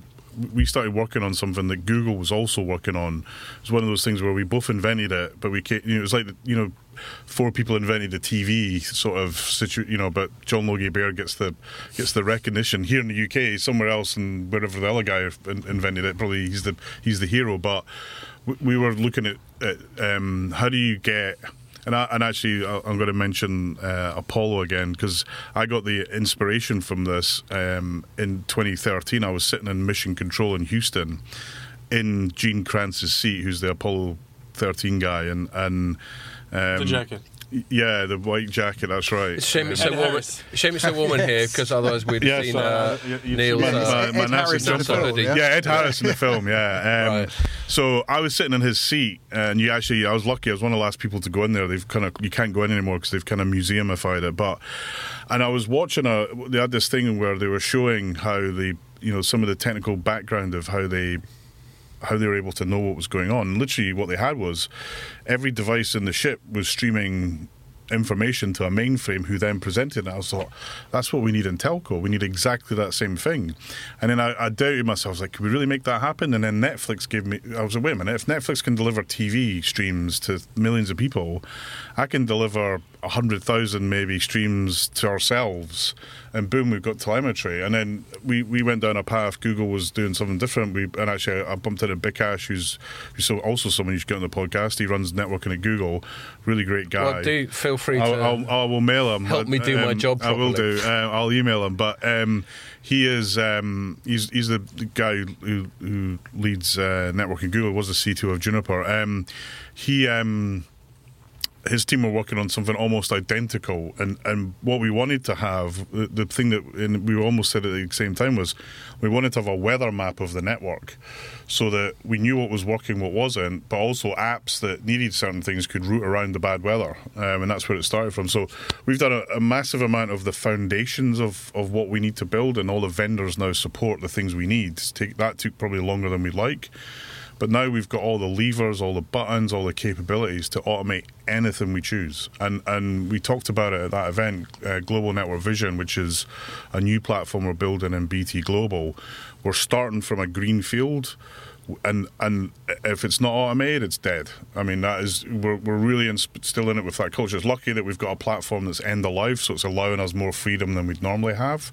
we started working on something that Google was also working on. It's one of those things where we both invented it, but we can't, you know, it's like, you know, four people invented the TV sort of situation, you know, but John Logie Baird gets the recognition here in the UK, somewhere else, and wherever the other guy invented it, probably he's the hero. But we were looking at how do you get. And actually, I'm going to mention Apollo again, because I got the inspiration from this in 2013. I was sitting in Mission Control in Houston in Gene Kranz's seat, who's the Apollo 13 guy. The jacket. Yeah, the white jacket, that's right. It's shame it's so warm, in here, because otherwise we'd have seen Neil's... my Ed Harris in the film, Ed Harris in the film, right. So I was sitting in his seat, and I was lucky, I was one of the last people to go in there. They've kind of, you can't go in anymore because they've kind of museumified it, and I was watching, they had this thing where they were showing how they, you know, some of the technical background of how they were able to know what was going on. Literally what they had was every device in the ship was streaming information to a mainframe, who then presented it. I was like, that's what we need in telco. We need exactly that same thing. And then I doubted myself. I was like, can we really make that happen? And then Netflix I was like, wait a minute, if Netflix can deliver TV streams to millions of people, I can deliver 100,000 maybe streams to ourselves, and boom, we've got telemetry. And then we went down a path. Google was doing something different. And actually, I bumped into Bikash, who's also someone you should get on the podcast. He runs networking at Google. Really great guy. Well, do feel free to. I will mail him. Help me do my job properly. I will do. I'll email him. But he is he's the guy who leads networking Google. Was the C2 of Juniper. His team were working on something almost identical, and what we wanted to have, the thing that, and we almost said at the same time, was we wanted to have a weather map of the network, so that we knew what was working, what wasn't, but also apps that needed certain things could route around the bad weather, and that's where it started from. So we've done a massive amount of the foundations of what we need to build, and all the vendors now support the things we need. That took probably longer than we'd like. But now we've got all the levers, all the buttons, all the capabilities to automate anything we choose. And we talked about it at that event, Global Network Vision, which is a new platform we're building in BT Global. We're starting from a green field. And if it's not automated, it's dead. I mean, that is, we're really still in it with that culture. It's lucky that we've got a platform that's end of life, so it's allowing us more freedom than we'd normally have.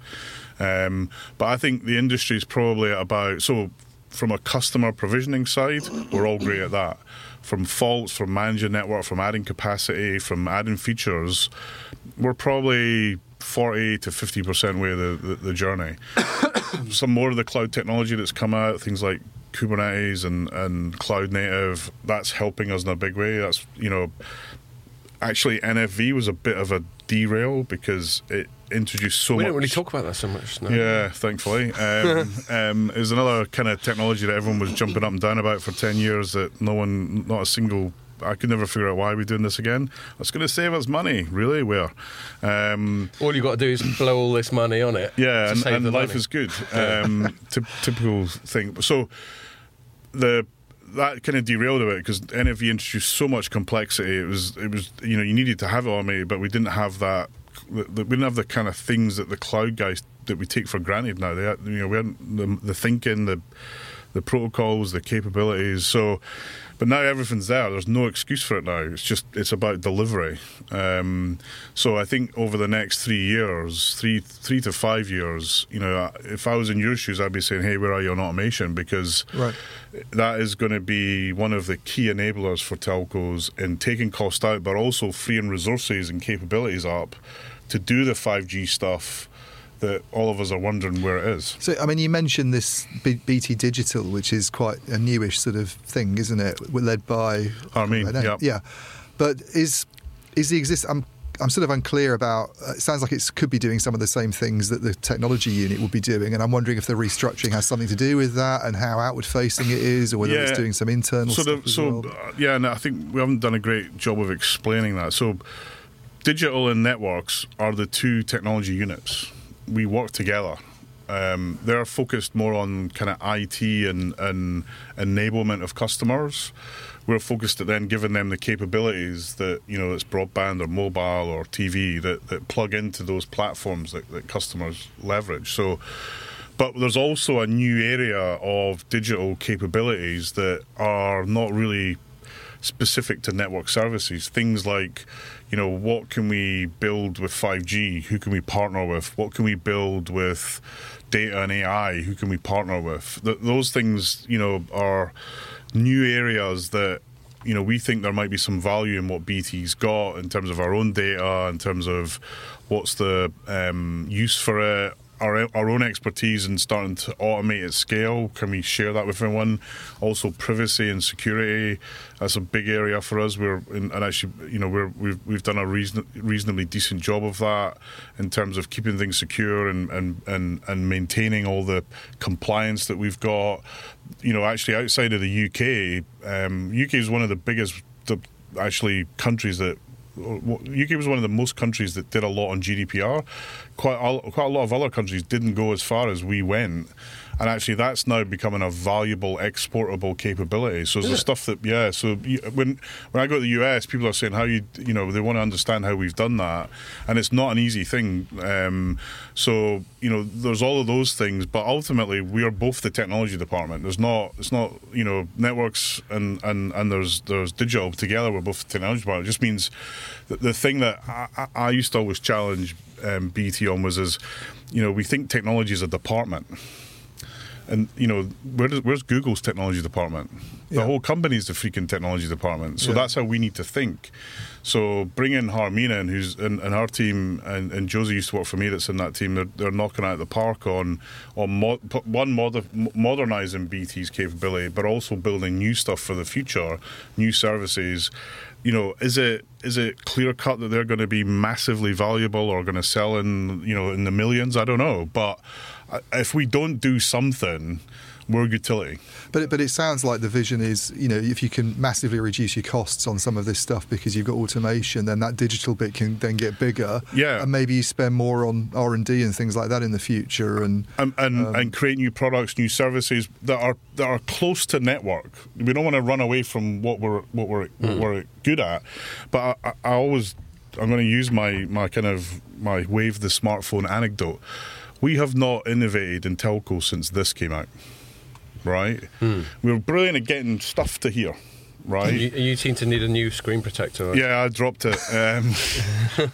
But I think the industry's probably at about, so from a customer provisioning side, we're all great at that. From faults, from managing network, from adding capacity, from adding features, we're probably 40 to 50% way of the journey. Some more of the cloud technology that's come out, things like Kubernetes and cloud native, that's helping us in a big way. That's, you know, actually NFV was a bit of a derail because it introduced so much. We don't really talk about that so much now. Yeah, thankfully. It was another kind of technology that everyone was jumping up and down about for 10 years that no one, not a single, I could never figure out why we're doing this again. It's going to save us money, really. Where? All you've got to do is blow all this money on it. Yeah, and life is good. Typical thing. So that kind of derailed a bit because NFV introduced so much complexity. It was you know, you needed to have it automated, but we didn't have that. We didn't have the kind of things that the cloud guys that we take for granted now. They, you know, we hadn't the thinking, the protocols, the capabilities. So. But now everything's there. There's no excuse for it now. It's about delivery. So I think over the next 3 years, three to 5 years, you know, if I was in your shoes, I'd be saying, hey, where are you on automation? Because that is going to be one of the key enablers for telcos in taking cost out, but also freeing resources and capabilities up to do the 5G stuff that all of us are wondering where it is. So, I mean, you mentioned this BT Digital, which is quite a newish sort of thing, isn't it? Led by Harmeen, yeah. But is the exist? I'm sort of unclear about. It sounds like it could be doing some of the same things that the technology unit would be doing, and I'm wondering if the restructuring has something to do with that, and how outward facing it is, or whether it's doing some internal stuff. And I think we haven't done a great job of explaining that. So, digital and networks are the two technology units. We work together. They're focused more on kind of IT and enablement of customers. We're focused at then giving them the capabilities that, you know, it's broadband or mobile or TV that plug into those platforms that customers leverage. So, but there's also a new area of digital capabilities that are not really specific to network services. Things like, you know, what can we build with 5G? Who can we partner with? What can we build with data and AI? Who can we partner with? Those things, you know, are new areas that, you know, we think there might be some value in what BT's got in terms of our own data, in terms of what's the use for it, our own expertise in starting to automate at scale. Can we share that with everyone? Also, privacy and security, that's a big area for us. We've done a reasonably decent job of that in terms of keeping things secure and maintaining all the compliance that we've got. You know, actually outside of the UK is one of the biggest countries that UK was one of the most countries that did a lot on GDPR. Quite a lot of other countries didn't go as far as we went. And actually, that's now becoming a valuable, exportable capability. So the stuff that, yeah. So when I go to the US, people are saying how they want to understand how we've done that, and it's not an easy thing. So you know, there's all of those things, but ultimately, we are both the technology department. It's not you know, networks and there's digital together. We're both the technology department. It just means that the thing that I used to always challenge BT on was you know, we think technology is a department. And, you know, where's Google's technology department? The whole company's the freaking technology department. So that's how we need to think. So bring in Harmina, and her team, and Josie used to work for me that's in that team. They're knocking out of the park on modernising BT's capability, but also building new stuff for the future, new services. You know, is it clear cut that they're going to be massively valuable or going to sell in the millions? I don't know, but if we don't do something, more utility. But it sounds like the vision is, you know, if you can massively reduce your costs on some of this stuff because you've got automation, then that digital bit can then get bigger. Yeah. And maybe you spend more on R&D and things like that in the future. And create new products, new services that are close to network. We don't want to run away from what we're good at. But I'm going to use my wave the smartphone anecdote. We have not innovated in telco since this came out. Right? We were brilliant at getting stuff to here, right? You seem to need a new screen protector. Right? Yeah, I dropped it. I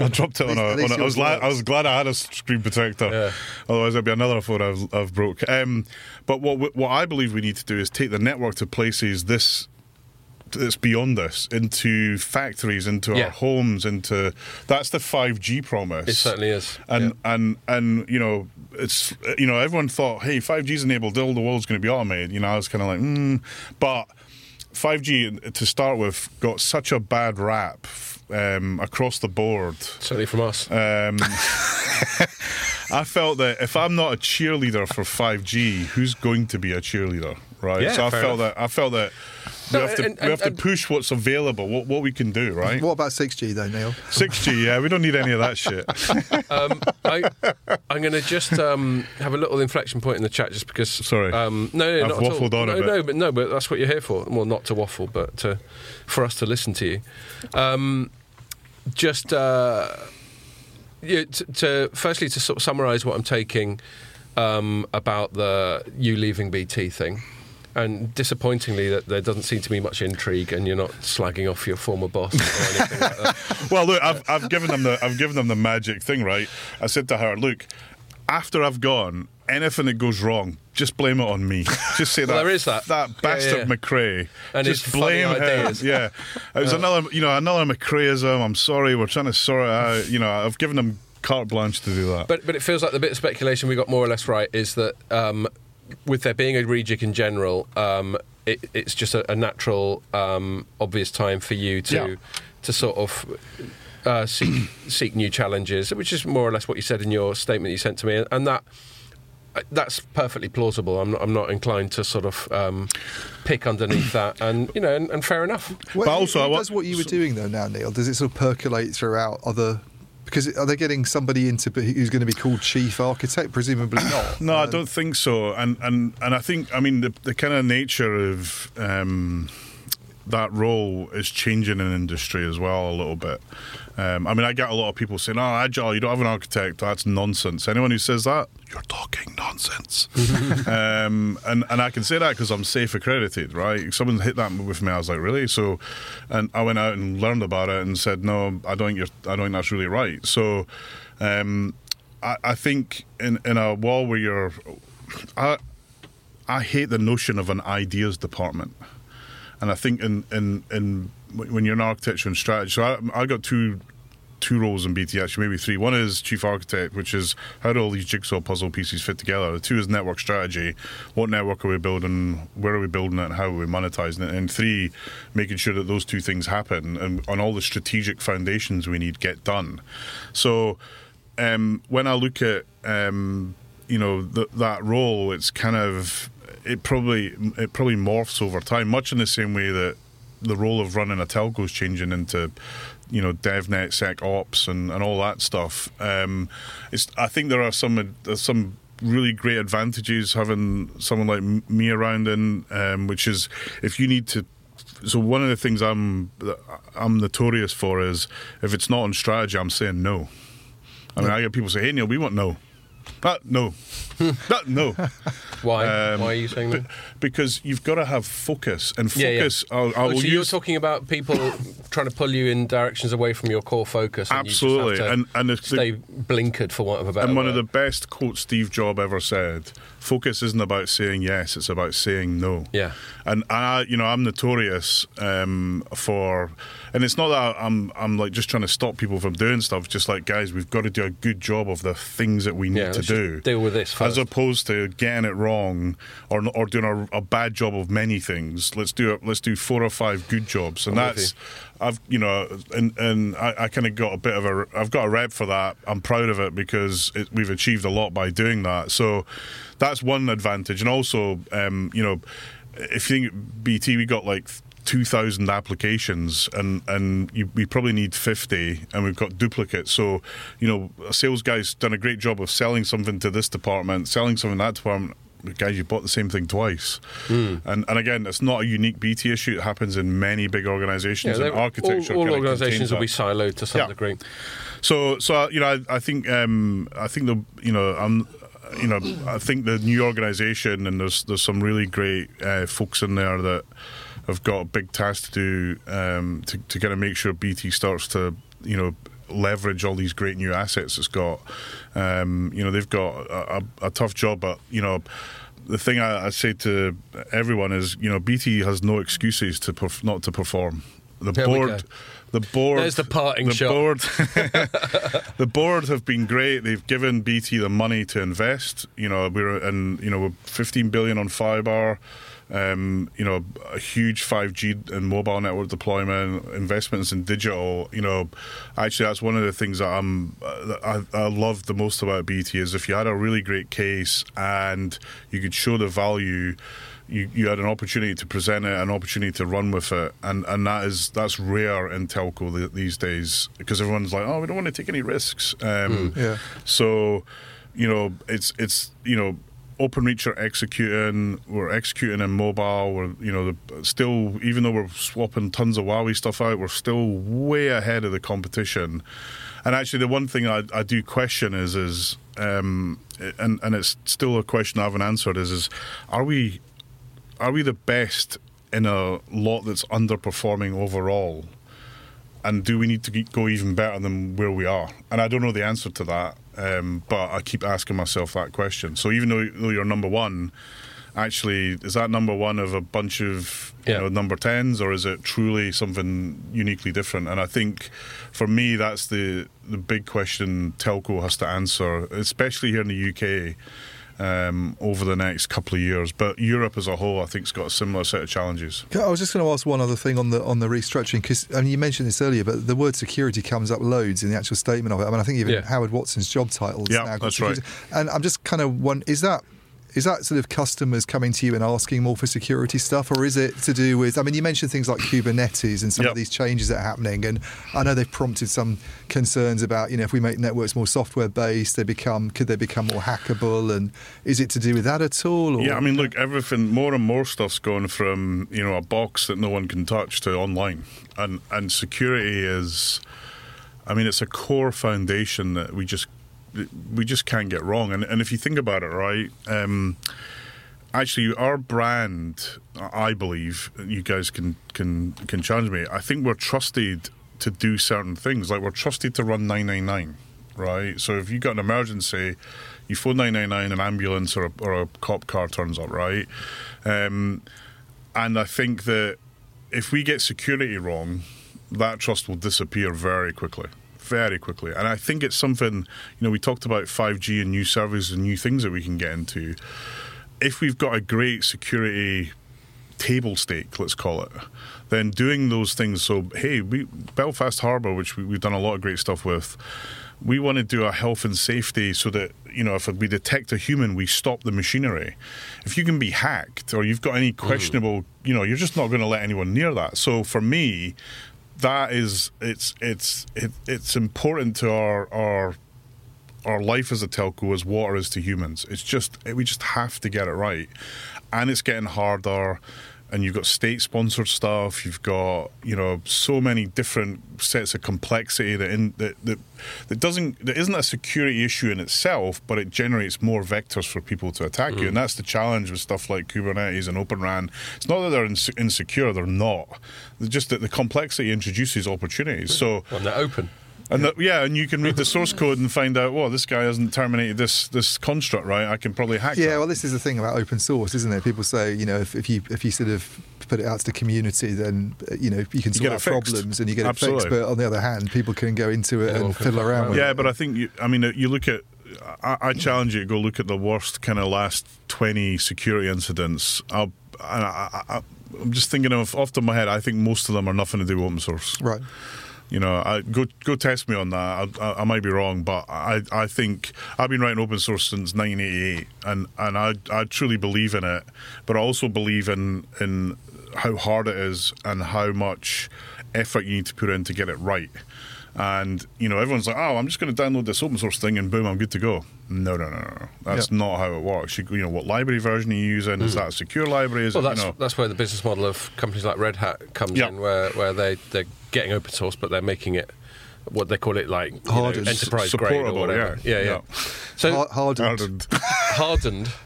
dropped it on a I was glad I had a screen protector. Yeah. Otherwise, there'd be another phone I've broke. But what I believe we need to do is take the network to places that's beyond this, into factories, into our homes, into... That's the 5G promise. It certainly is. And you know, it's, you know, everyone thought, hey, 5G's enabled, all the world's going to be automated. You know, I was kind of like, But 5G, to start with, got such a bad rap across the board. Certainly from us. I felt that if I'm not a cheerleader for 5G, who's going to be a cheerleader, right? Yeah, so I felt that... We have to push what's available, what we can do, right? What about 6G, though, Neil? 6G, yeah, we don't need any of that shit. I'm going to just have a little inflection point in the chat just because... Sorry. No, I've not waffled on a bit. No, but that's what you're here for. Well, not to waffle, but for us to listen to you. Firstly, to sort of summarise what I'm taking about you leaving BT thing. And disappointingly, that there doesn't seem to be much intrigue, and you're not slagging off your former boss or anything like that. Well, look, I've given them the magic thing, right? I said to her, look, after I've gone, anything that goes wrong, just blame it on me. Just say well, that bastard McRae. And just his blame funny ideas. Yeah, it was another McRaeism. I'm sorry, we're trying to sort it out. You know, I've given them carte blanche to do that. But it feels like the bit of speculation we got more or less right is that. With there being a rejig in general, it's just a natural, obvious time for you to sort of seek new challenges, which is more or less what you said in your statement you sent to me, and that's perfectly plausible. I'm not inclined to sort of pick underneath that, and you know, and fair enough. Well, but also, does what you were doing though now, Neil? Does it sort of percolate throughout other? Because are they getting somebody into who's going to be called chief architect? Presumably not. No, I don't think so. And I think, I mean, the kind of nature of that role is changing in industry as well a little bit. I mean, I get a lot of people saying, oh, Agile, you don't have an architect. That's nonsense. Anyone who says that, you're talking nonsense. And I can say that because I'm SAFe accredited, right? Someone hit that with me. I was like, really? So, and I went out and learned about it and said, no, I don't think that's really right. So I think in a world where you're... I hate the notion of an ideas department. And I think in when you're in architecture and strategy, so I got two roles in BT, actually, maybe three. One is chief architect, which is how do all these jigsaw puzzle pieces fit together? The two is network strategy. What network are we building? Where are we building it? And how are we monetizing it? And three, making sure that those two things happen and all the strategic foundations we need get done. So when I look at, you know, that role, it's kind of... It probably morphs over time, much in the same way that the role of running a telco is changing into, you know, DevNet, SecOps, and all that stuff. I think there are some really great advantages having someone like me around in, which is if you need to. So one of the things I'm notorious for is if it's not on strategy, I'm saying no. I mean, I get people say, "Hey Neil, we want no." No. Why? Why are you saying that? Because you've got to have focus, and focus... Yeah, yeah. You're talking about people trying to pull you in directions away from your core focus. And absolutely. You just have to stay blinkered, for want of a better word. And one of the best quotes Steve Jobs ever said, focus isn't about saying yes, it's about saying no. Yeah. And, I'm notorious for... And it's not that I'm like just trying to stop people from doing stuff, just like, guys, we've got to do a good job of the things that we need to do. Deal with this as opposed to getting it wrong or doing a bad job of many things. Let's do 4 or 5 good jobs, and I kind of got a bit of a, I've got a rep for that. I'm proud of it because we've achieved a lot by doing that. So that's one advantage, and also if you think BT, we got like 2,000 applications, and we probably need 50, and we've got duplicates. So, a sales guy's done a great job of selling something to this department, selling something to that department. Guys, you bought the same thing twice. Mm. And again, it's not a unique BT issue. It happens in many big organisations. Yeah, and architecture. All organisations will be siloed to some degree. So I think the new organisation, and there's some really great folks in there that have got a big task to do to kind of make sure BT starts to leverage all these great new assets it's got. They've got a tough job, but the thing I say to everyone is BT has no excuses to not to perform. The board. There's the parting shot. The board have been great. They've given BT the money to invest. We're $15 billion on fibre. A huge 5G and mobile network deployment, investments in digital. Actually, that's one of the things that I love the most about BT is if you had a really great case and you could show the value, you had an opportunity to present it, an opportunity to run with it, and that's rare in telco these days because everyone's like, we don't want to take any risks. So, it's Openreach are executing. We're executing in mobile. We're, still, even though we're swapping tons of Huawei stuff out, we're still way ahead of the competition. And actually, the one thing I do question is, and it's still a question I haven't answered is are we the best in a lot that's underperforming overall? And do we need to go even better than where we are? And I don't know the answer to that, but I keep asking myself that question. So even though you're number one, actually, is that number one of a bunch of number 10s, or is it truly something uniquely different? And I think, for me, that's the big question telco has to answer, especially here in the UK, over the next couple of years. But Europe as a whole, I think, has got a similar set of challenges. I was just going to ask one other thing on the restructuring, because you mentioned this earlier, but the word security comes up loads in the actual statement of it. I think even Howard Watson's job title is now called security. Right. And I'm just kind of wondering, is that sort of customers coming to you and asking more for security stuff, or is it to do with, you mentioned things like Kubernetes and some of these changes that are happening, and I know they've prompted some concerns about, if we make networks more software-based, could they become more hackable, and is it to do with that at all? Or? Yeah, look, everything, more and more stuff's going from, a box that no one can touch to online, and security is, it's a core foundation that we just can't get wrong. And if you think about it, right, actually our brand, I believe, you guys can challenge me, I think we're trusted to do certain things. Like, we're trusted to run 999, right? So if you've got an emergency, you phone 999, an ambulance or a cop car turns up, right? And I think that if we get security wrong, that trust will disappear very quickly. And I think it's something, we talked about 5G and new services and new things that we can get into. If we've got a great security table stake, let's call it, then doing those things. So, hey, Belfast Harbour, which we've done a lot of great stuff with, we want to do a health and safety so that, if we detect a human, we stop the machinery. If you can be hacked or you've got any questionable, you're just not going to let anyone near that. So for me, that is, it's important to our life as a telco as water is to humans. It's just, we just have to get it right, and it's getting harder. And you've got state-sponsored stuff. You've got so many different sets of complexity that isn't a security issue in itself, but it generates more vectors for people to attack you. And that's the challenge with stuff like Kubernetes and OpenRAN. It's not that they're insecure; they're not. It's just that the complexity introduces opportunities. So when they're open. And and you can read the source code and find out, this guy hasn't terminated this construct, right? I can probably hack it. Yeah, well, this is the thing about open source, isn't it? People say, if you sort of put it out to the community, then, you can solve problems and you get it fixed. But on the other hand, people can go into it and fiddle around with it. Yeah, but I think, you look at I challenge you to go look at the worst kind of last 20 security incidents. I'm just thinking of off the top of my head. I think most of them are nothing to do with open source. Right. You know, go test me on that. I might be wrong, but I think I've been writing open source since 1988, and I truly believe in it. But I also believe in how hard it is and how much effort you need to put in to get it right. And, you know, everyone's like, oh, I'm just going to download this open source thing and boom, I'm good to go. No. That's not how it works. You know, what library version are you using? Is that a secure library? That's where the business model of companies like Red Hat comes in, where they're getting open source, but they're making it, what they call it, like enterprise grade or whatever. Yeah. So hardened.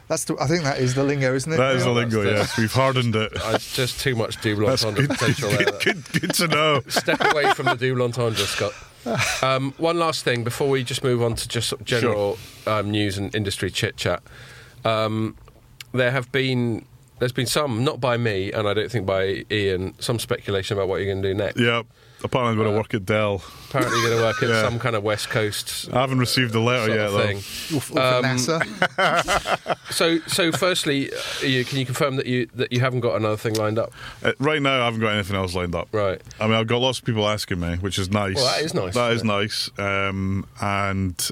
I think that is the lingo, isn't it? That is the lingo. Yes, we've hardened it. It's just too much double entendre potential. Good to know. Step away from the double entendre, Scott. One last thing before we just move on to just general news and industry chit chat. There's been some, not by me, and I don't think by Ian, some speculation about what you're going to do next. Yep. Apparently I'm going to work at Dell. Apparently you're going to work at some kind of West Coast. I haven't received the letter yet, though. NASA. So firstly, can you confirm that you haven't got another thing lined up? Right now I haven't got anything else lined up. Right. I mean, I've got lots of people asking me, which is nice. Well, that is nice. That is nice. And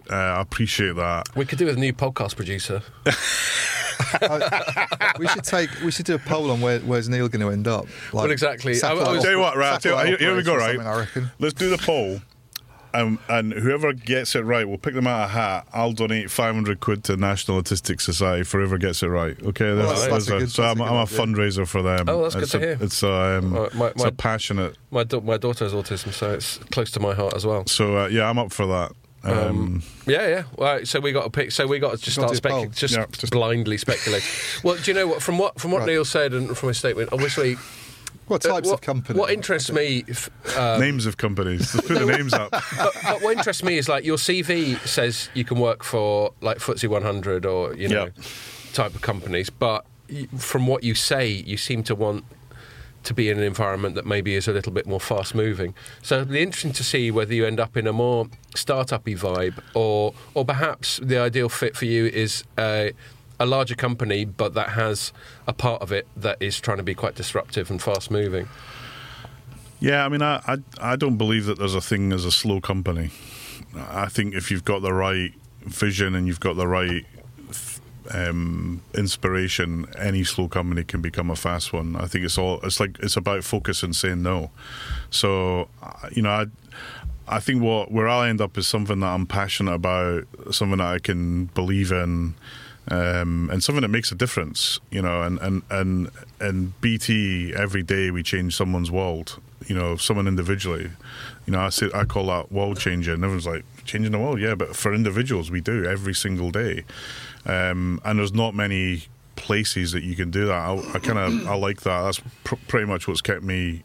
I appreciate that. We could do with a new podcast producer. We should do a poll on where's Neil going to end up. Well, exactly. I'll tell you what, right? Here we go, right? I reckon. Let's do the poll, and whoever gets it right, we'll pick them out of a hat. I'll donate 500 quid to National Autistic Society for whoever gets it right. Okay, I'm a fundraiser for them. Oh, that's good to hear. It's a passionate. My daughter has autism, so it's close to my heart as well. So I'm up for that. Right, so we got to pick. So we got to just start speculating, just blindly speculating. Well, do you know what? From what Neil said and from his statement, obviously. What types of companies? What interests me... names of companies. Let's put the names up. But what interests me is, like, your CV says you can work for, like, FTSE 100 or, you know, type of companies. But from what you say, you seem to want to be in an environment that maybe is a little bit more fast-moving. So it'll be interesting to see whether you end up in a more start-up-y vibe or perhaps the ideal fit for you is... a larger company, but that has a part of it that is trying to be quite disruptive and fast-moving. Yeah, I mean, I don't believe that there's a thing as a slow company. I think if you've got the right vision and you've got the right inspiration, any slow company can become a fast one. I think it's about focus and saying no. So, you know, I think where I'll end up is something that I'm passionate about, something that I can believe in. And something that makes a difference, you know, and BT, every day we change someone's world, you know, someone individually. You know, I call that world changer, and everyone's like, changing the world? Yeah, but for individuals, we do every single day. And there's not many places that you can do that. I like that. That's pretty much what's kept me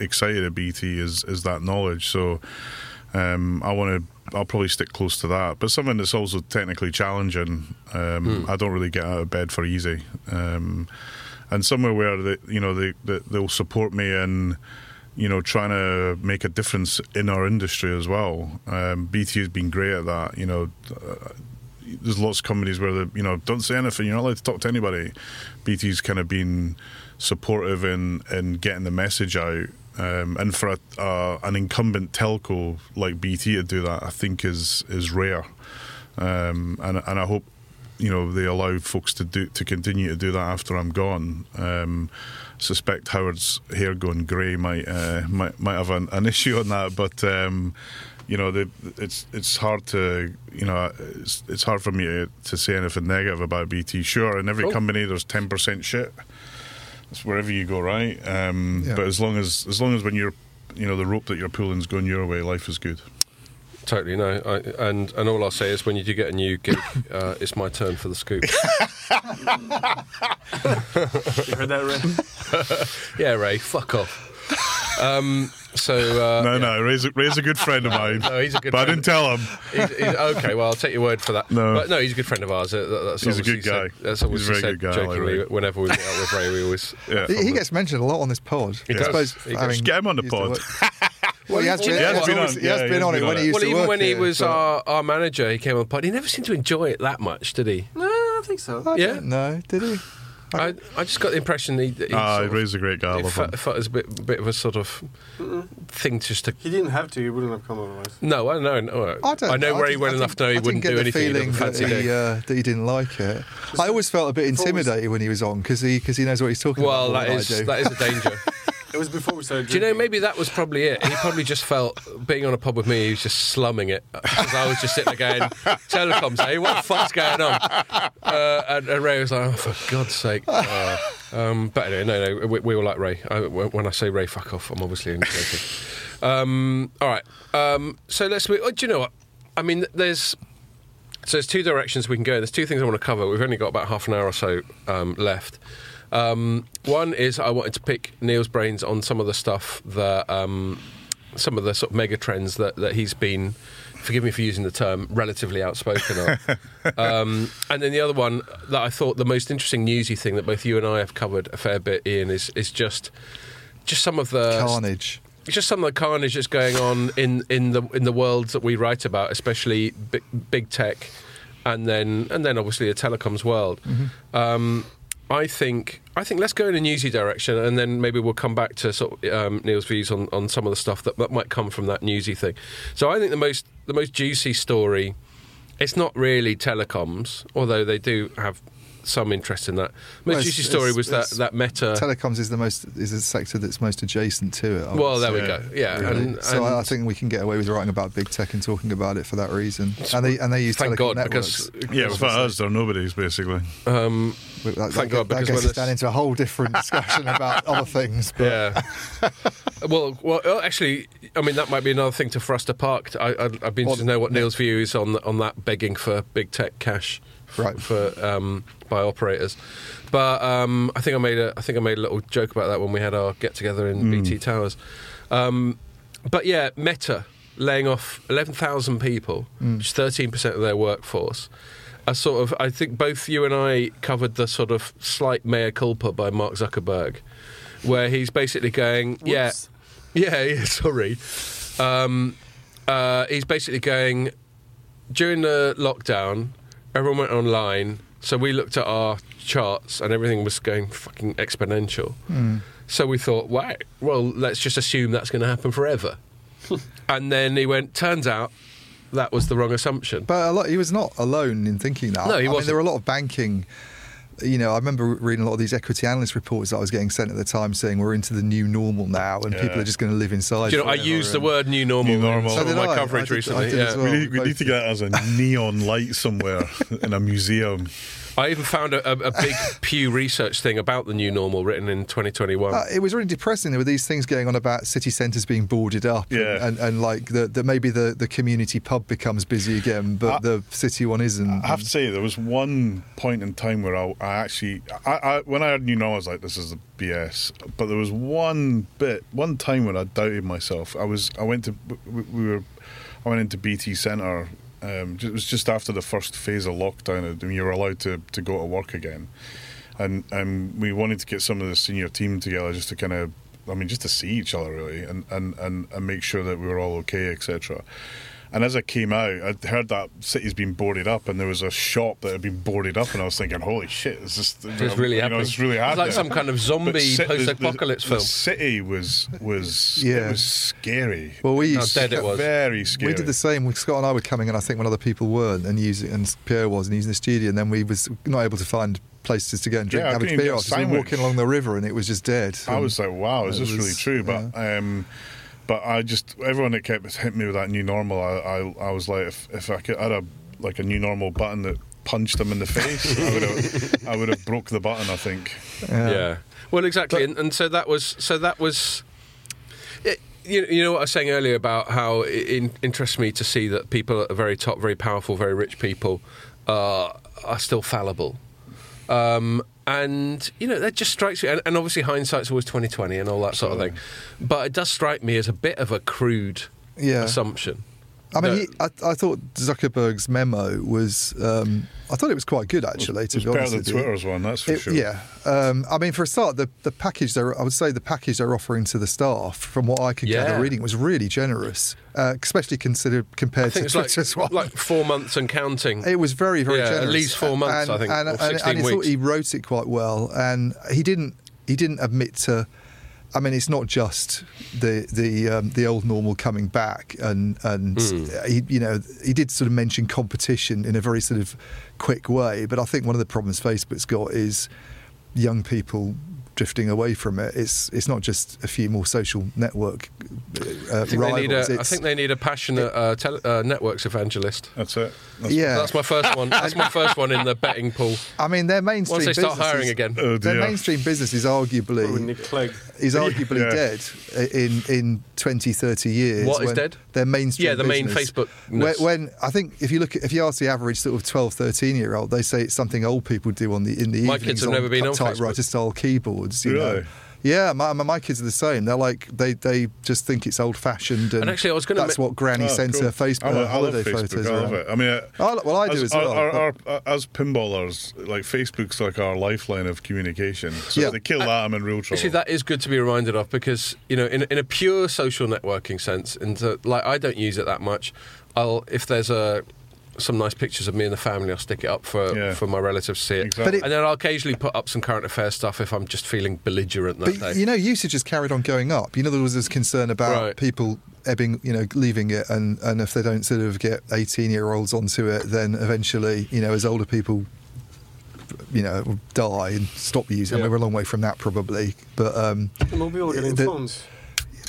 excited at BT is that knowledge. So I'll probably stick close to that, but something that's also technically challenging. I don't really get out of bed for easy, and somewhere where they'll support me in, you know, trying to make a difference in our industry as well. BT has been great at that. You know, there's lots of companies where they, you know, don't say anything. You're not allowed to talk to anybody. BT's kind of been supportive in getting the message out. And for an incumbent telco like BT to do that, I think is rare, and I hope, you know, they allow folks to continue to do that after I'm gone. Suspect Howard's hair going grey might have an issue on that, but you know, it's hard to, you know, it's hard for me to say anything negative about BT. Sure, in every company there's 10% shit. It's wherever you go, right? But as long as when you're, you know, the rope that you're pulling is going your way, life is good. Totally, no. And all I'll say is when you do get a new gig, it's my turn for the scoop. You heard that, Ray? Yeah, Ray, fuck off. No, Ray's a good friend of mine. No, he's a good friend. But I didn't tell him. Okay, well, I'll take your word for that. No, but no, he's a good friend of ours. He's a good guy. That's always said good guy, jokingly. Like, whenever we get out with Ray, we always... Yeah, he gets mentioned a lot on this pod. He does. Just get him on the pod. Well, he has been on it when he used to work. Well, even when he was our manager, he came on the pod. He never seemed to enjoy it that much, did he? No, I think so. No, did he? I just got the impression he's a great guy. It was a bit of a sort of thing just to... He didn't have to. He wouldn't have come otherwise. No, I know. I know where he went enough to know he wouldn't do anything. I didn't get the feeling that he didn't like it. I always felt a bit intimidated when he was on because he knows what he's talking about. Well, that is a danger. It was before we started drinking. Do you know, maybe that was probably it. He probably just felt, being on a pub with me, he was just slumming it. Because I was just sitting there going, telecoms, hey, what the fuck's going on? And Ray was like, oh, for God's sake. But anyway, no, we all like Ray. When I say Ray, fuck off, I'm obviously joking. All right. So let's move. Do you know what? I mean, there's two directions we can go. There's two things I want to cover. We've only got about half an hour or so left. One is I wanted to pick Neil's brains on some of the stuff that some of the sort of mega trends that he's been, forgive me for using the term, relatively outspoken on. And then the other one that I thought the most interesting newsy thing that both you and I have covered a fair bit, Ian, is just some of the carnage. It's just some of the carnage that's going on in the world that we write about, especially big tech, and then obviously the telecoms world. Mm-hmm. I think let's go in a newsy direction, and then maybe we'll come back to sort of Neil's views on some of the stuff that might come from that newsy thing. So I think the most juicy story, it's not really telecoms, although they do have some interest in that. The most juicy story was that Meta... Telecoms is the sector that's most adjacent to it. Well, there we go. Yeah. Really. So I think we can get away with writing about big tech and talking about it for that reason. And they use thank telecom God, networks. Because, yeah, without us, they're nobody's, basically. Thank God, because... That gets us down into a whole different discussion about other things. But. Yeah. well, actually, I mean, that might be another thing for us to park. I'd be interested to know what Neil's view is on that begging for big tech cash. Right. For by operators, but I think I made a little joke about that when we had our get together in BT Towers. But yeah, Meta laying off 11,000 people, which is 13% of their workforce. I think both you and I covered the sort of slight mea culpa by Mark Zuckerberg, where he's basically going, he's basically going during the lockdown. Everyone went online, so we looked at our charts and everything was going fucking exponential. Mm. So we thought, wow, well, let's just assume that's going to happen forever. And then he went, turns out that was the wrong assumption. But he was not alone in thinking that. No, he wasn't. I mean, there were a lot of banking... You know, I remember reading a lot of these equity analyst reports that I was getting sent at the time saying we're into the new normal now and people are just going to live inside. Do you know, I used the word new normal so in my coverage recently. Yeah. Well. We need to get that as a neon light somewhere in a museum. I even found a big Pew Research thing about the new normal written in 2021. It was really depressing. There were these things going on about city centres being boarded up and like that maybe the community pub becomes busy again, but the city one isn't. I have to say, there was one point in time where I actually, when I heard new normal, I was like, this is BS. But there was one time when I doubted myself. I went into BT Centre. It was just after the first phase of lockdown, and you were allowed to go to work again, and we wanted to get some of the senior team together just to kind of, I mean, just to see each other really, and make sure that we were all okay, etc. And as I came out, I'd heard that city's been boarded up, and there was a shop that had been boarded up, and I was thinking, holy shit, it's really happening. It's like some kind of zombie post-apocalypse film. The city was it was scary. Well, very scary. We did the same. Scott and I were coming, and I think when other people weren't, and Pierre was, and he was in the studio, and then we was not able to find places to go and drink and have a beer after. We were walking along the river, and it was just dead. I was like, wow, is this really true? But... Yeah. But everyone that kept hitting me with that new normal, I was like, if I could add a new normal button that punched them in the face, I would have broke the button, I think. Yeah. Well, exactly. But, and so that was. You know what I was saying earlier about how it interests me to see that people at the very top, very powerful, very rich people, are still fallible. And, you know, that just strikes me. And obviously hindsight's always 20/20 and all that sort of thing. But it does strike me as a bit of a crude assumption. I mean, I thought Zuckerberg's memo was, I thought it was quite good, actually, to be honest. It was better than Twitter's one, that's for sure. Yeah. I mean, for a start, the package, I would say the package they're offering to the staff, from what I could gather reading, was really generous, especially compared to Twitter's one. Like 4 months and counting. It was very, very generous. At least 4 months, and, I think, or 16 and weeks. He wrote it quite well, and he didn't admit to... I mean, it's not just the old normal coming back, and he did sort of mention competition in a very sort of quick way. But I think one of the problems Facebook's got is young people drifting away from it. It's not just a few more social network rivals. I think they need a passionate networks evangelist. That's it. That's my first one. That's my first one in the betting pool. I mean, their mainstream business is arguably dead in 20, 30 years. What is dead? Their mainstream. Yeah, the main Facebook. When I think if you ask the average sort of 12, 13-year-old, they say it's something old people do in the evenings. My kids have never been on typewriter-style keyboards. Really? Yeah, my kids are the same. They're like they just think it's old-fashioned, and actually, I was going to. That's what Granny sent her Facebook holiday photos. I love it. I mean, I do as well. As pinballers, like Facebook's like our lifeline of communication. So if they kill that, I'm in real trouble. See, that is good to be reminded of because in a pure social networking sense, and I don't use it that much. If there's some nice pictures of me and the family, I'll stick it up for my relatives to see it. Exactly. And then I'll occasionally put up some current affairs stuff if I'm just feeling belligerent that day. Usage has carried on going up. There was this concern about people ebbing, leaving it, and if they don't sort of get 18-year-olds onto it, then eventually, as older people, die and stop using it. We're a long way from that probably. But we'll be all getting phones.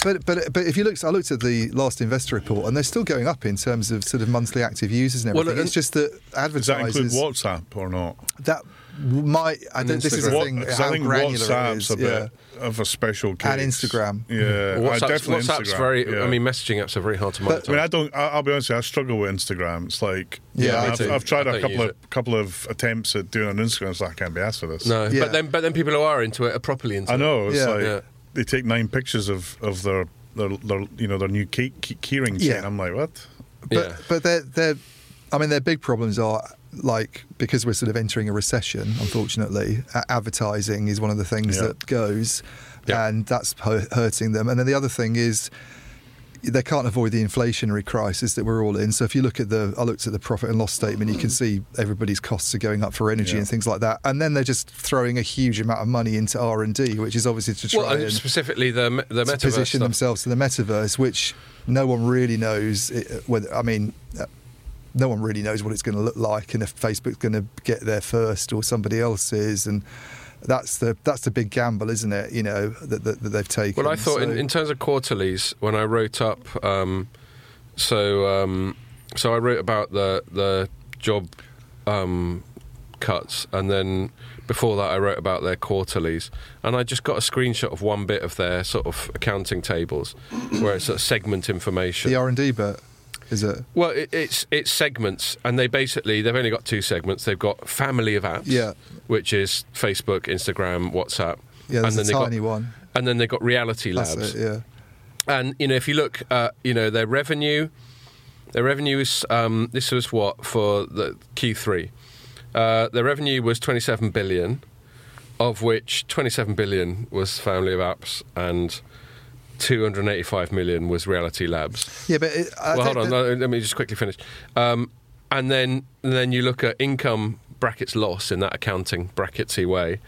But if you look, I looked at the last investor report, and they're still going up in terms of sort of monthly active users and everything. It's just that advertisers. Does that include WhatsApp or not? That might. I think this is the thing. How I think granular WhatsApp's it is. A bit of a special case. And Instagram. Yeah, WhatsApp's Instagram. Very. Yeah. I mean, messaging apps are very hard to monitor. I mean, I'll be honest with you, I struggle with Instagram. It's like. Yeah, I've tried a couple of attempts at doing on Instagram. So I can't be asked for this. No, but then people who are into it are properly into it. I know. It's like. They take 9 pictures of their new keyring chain. Yeah. I'm like, what? But their big problems are like because we're sort of entering a recession. Unfortunately, advertising is one of the things that goes, and that's hurting them. And then the other thing is. They can't avoid the inflationary crisis that we're all in. So if you look at I looked at the profit and loss statement, you can see everybody's costs are going up for energy and things like that. And then they're just throwing a huge amount of money into R&D, which is obviously to try and specifically the metaverse position themselves to the metaverse, which no one really knows whether. I mean, no one really knows what it's going to look like, and if Facebook's going to get there first or somebody else is, and. That's the big gamble, isn't it, that they've taken. Well, I thought in terms of quarterlies, when I wrote up... so I wrote about the job cuts, and then before that I wrote about their quarterlies. And I just got a screenshot of one bit of their sort of accounting tables, where it's sort of segment information. The R&D bit, is it? Well, it's segments, and they've only got 2 segments. They've got family of apps, which is Facebook, Instagram, WhatsApp, and then they've got one, and then they've got reality labs. That's it, and if you look, their revenue, is this was what for the Q3, their revenue was 27 billion, of which 27 billion was family of apps and. 285 million was reality labs. Yeah, but... let me just quickly finish. And then you look at income brackets loss in that accounting bracketsy way.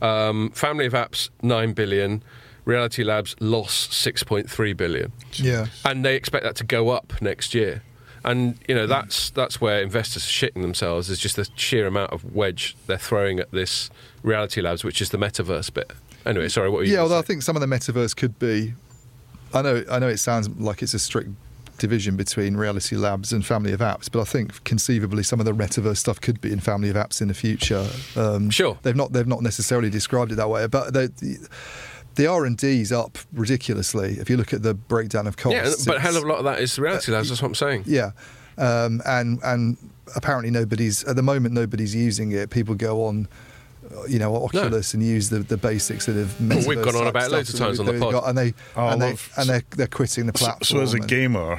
Family of apps, 9 billion. Reality labs loss, 6.3 billion. Yeah. And they expect that to go up next year. And, that's where investors are shitting themselves, is just the sheer amount of wedge they're throwing at this reality labs, which is the metaverse bit. Anyway, sorry, what were you saying? I think some of the metaverse could be... I know it sounds like it's a strict division between reality labs and family of apps, but I think conceivably some of the metaverse stuff could be in family of apps in the future. Sure. They've not necessarily described it that way, but the R&D's up ridiculously if you look at the breakdown of costs. Yeah, but a hell of a lot of that is reality labs, that's what I'm saying. Yeah. And apparently nobody's using it. People go on... Oculus and use the basics that have. We've gone on about loads of times on the pod, and they're quitting the platform. So as a gamer,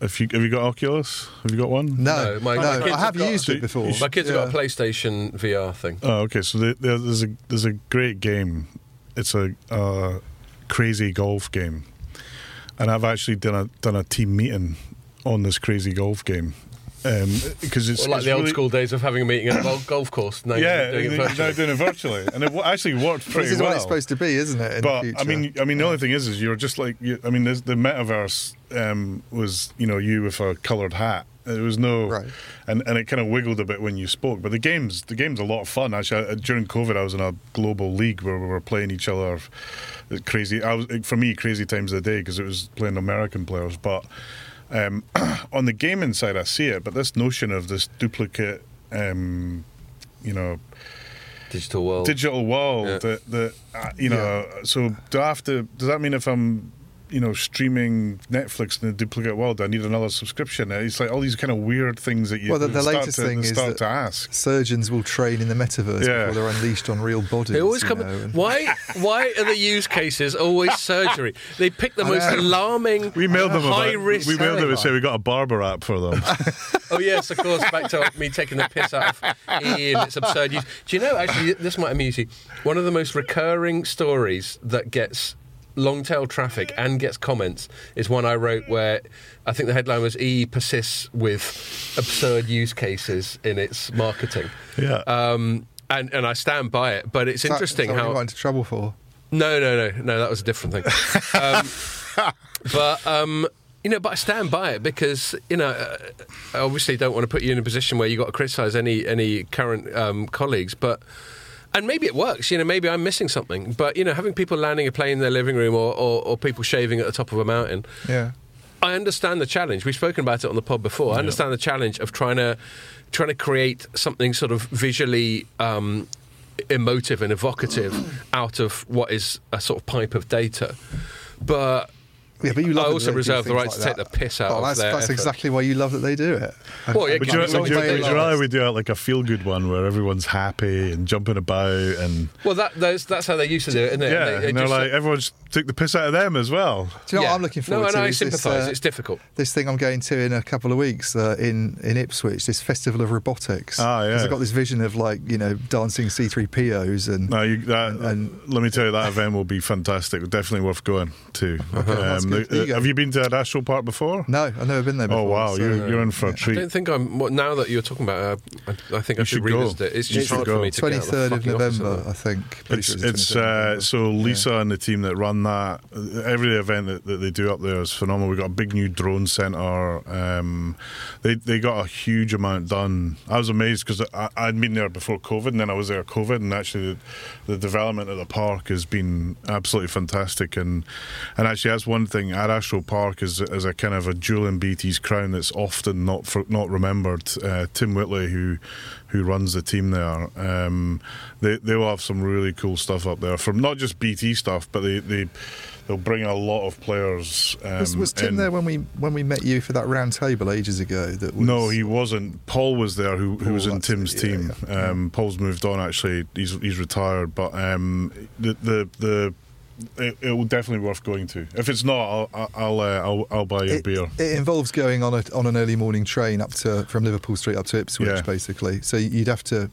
Have you got Oculus? Have you got one? No, I have used it before. My kids have got a PlayStation VR thing. Oh, okay. So there's a great game. It's a crazy golf game, and I've actually done a team meeting on this crazy golf game. Because it's like the old school days of having a meeting at a golf course. Now doing it virtually, and it actually worked pretty well. This is what it's supposed to be, isn't it? The only thing is you're just like, the metaverse was, you with a coloured hat. There was no, right. and it kind of wiggled a bit when you spoke. But the game's a lot of fun. Actually, during COVID, I was in a global league where we were playing each other. Crazy times of the day because it was playing American players, but. On the gaming side, I see it, but this notion of this duplicate, digital world, yeah. So does that mean if I'm, streaming Netflix in a duplicate world, I need another subscription? It's like all these kind of weird things that you start to ask. Surgeons will train in the metaverse before they're unleashed on real bodies. They always why are the use cases always surgery? They pick the most alarming, high-risk... We mailed them and said we got a barber app for them. Oh, yes, of course, back to me taking the piss out of EE and its absurd use. Do you know, actually, this might amuse you, one of the most recurring stories that gets... long-tail traffic and gets comments is one I wrote where I think the headline was EE persists with absurd use cases in its marketing. Yeah. And I stand by it, but it's interesting how... you got into trouble for? No, that was a different thing. But I stand by it because, I obviously don't want to put you in a position where you've got to criticise any current colleagues, but... And maybe it works, maybe I'm missing something. But, having people landing a plane in their living room or people shaving at the top of a mountain, I understand the challenge. We've spoken about it on the pod before. I understand the challenge of trying to create something sort of visually emotive and evocative out of what is a sort of pipe of data. But... Yeah, but you love I also reserve the right like to take the piss out of their That's effort. Exactly why you love that they do it. Would you rather we do like a feel-good one where everyone's happy and jumping about and... Well, that's how they used to do it, isn't it? Yeah, and everyone's took the piss out of them as well. Do you know what I'm looking forward to? No, I sympathise. It's difficult. This thing I'm going to in a couple of weeks in Ipswich, this Festival of Robotics. Ah, yeah. Because I've got this vision of dancing C-3POs and... let me tell you, that event will be fantastic. Definitely worth going to. Have you been to an astral park before? No, I've never been there before. Oh, wow, so you're in for a treat. I don't think I'm... Well, now that you're talking about it, I think I should revisit it. It's just hard for me to 23rd of November, I think. So Lisa and the team that run that, every event that they do up there is phenomenal. We've got a big new drone centre. They got a huge amount done. I was amazed because I'd been there before COVID and then I was there COVID and actually the development of the park has been absolutely fantastic and actually that's one thing. Our Astral Park is a kind of a jewel in BT's crown that's often not remembered. Tim Whitley, who runs the team there, they will have some really cool stuff up there from not just BT stuff, but they'll bring a lot of players. Was Tim there when we met you for that round table ages ago? No, he wasn't. Paul was there, who was in Tim's team. Yeah. Paul's moved on actually; he's retired. But It will definitely be worth going to. If it's not, I'll buy you a beer. It involves going on an early morning train from Liverpool Street up to Ipswich, basically. So you'd have to.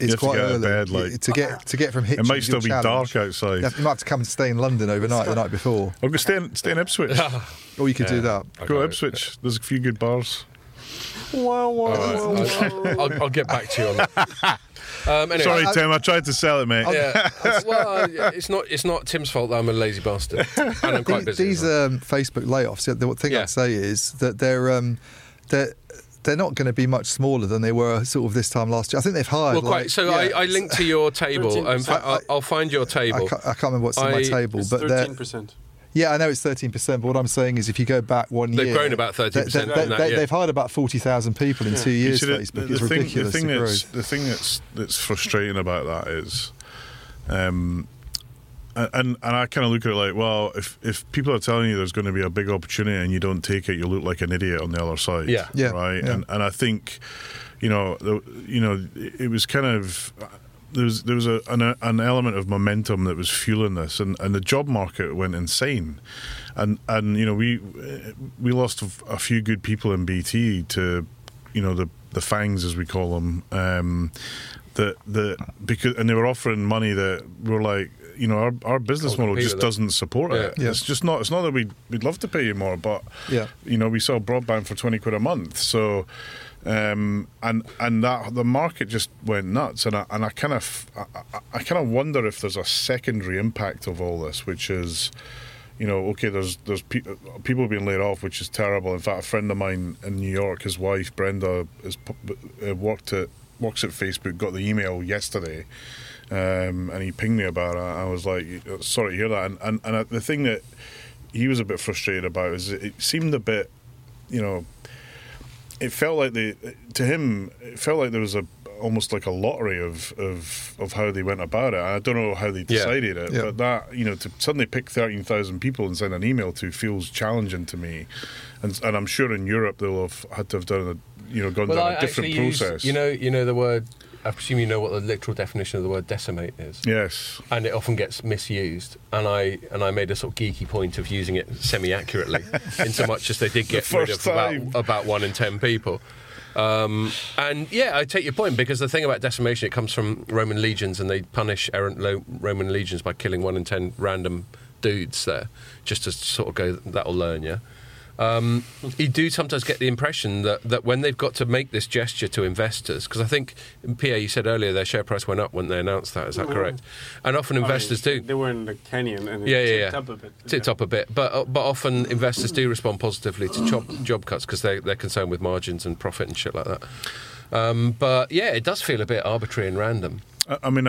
It's quite early to get from Hitchin. It might still be dark outside. You might have to come and stay in London overnight the night before. I'm gonna stay in Ipswich. Or you could do that. Go to Ipswich. There's a few good bars. Wow. I'll get back to you on that. Anyway. Sorry, Tim. I tried to sell it, mate. Yeah. Well, it's not Tim's fault that I'm a lazy bastard, and I'm quite busy. These Facebook layoffs. The thing I'd say is that they're not going to be much smaller than they were sort of this time last year. I think they've hired. Well, quite. I linked to your table. I'll find your table. I can't remember what's on my table, but 13%. Yeah, I know it's 13%, but what I'm saying is if you go back one year... They've grown about 13%. They've hired about 40,000 people in 2 years, Facebook. It's ridiculous. The thing that's frustrating about that is... And I kind of look at it like, well, if people are telling you there's going to be a big opportunity and you don't take it, you look like an idiot on the other side. Yeah. Right? Yeah. And I think, it was kind of... there was an element of momentum that was fueling this, and the job market went insane, and you know we lost a few good people in BT to, you know, the fangs as we call them, because they were offering money that were like, you know, our business model just doesn't support it. Yeah. It's just not. It's not that we'd love to pay you more, but you know, we sell broadband for 20 quid a month. So, and that the market just went nuts. And I kind of wonder if there's a secondary impact of all this, which is, you know, okay, there's people being laid off, which is terrible. In fact, a friend of mine in New York, his wife Brenda, works at Facebook, got the email yesterday. And he pinged me about it. I was like, sorry to hear that. And the thing that he was a bit frustrated about is it seemed a bit, you know, it felt like there was almost like a lottery of how they went about it. I don't know how they decided it, but that, you know, to suddenly pick 13,000 people and send an email to feels challenging to me. And I'm sure in Europe they'll have had to have done a different process. You know the word. I presume you know what the literal definition of the word decimate is. Yes. And it often gets misused. And I made a sort of geeky point of using it semi-accurately, in so much as they did get rid of about 1 in 10 people. I take your point, because the thing about decimation, it comes from Roman legions, and they punish errant Roman legions by killing 1 in 10 random dudes there, just to sort of go, that'll learn you. You do sometimes get the impression that when they've got to make this gesture to investors, because I think, Pierre, you said earlier their share price went up when they announced that, is that correct? And often investors do. They were in the canyon and tipped up a bit. But often investors do respond positively to job cuts, because they're concerned with margins and profit and shit like that. It does feel a bit arbitrary and random. I kind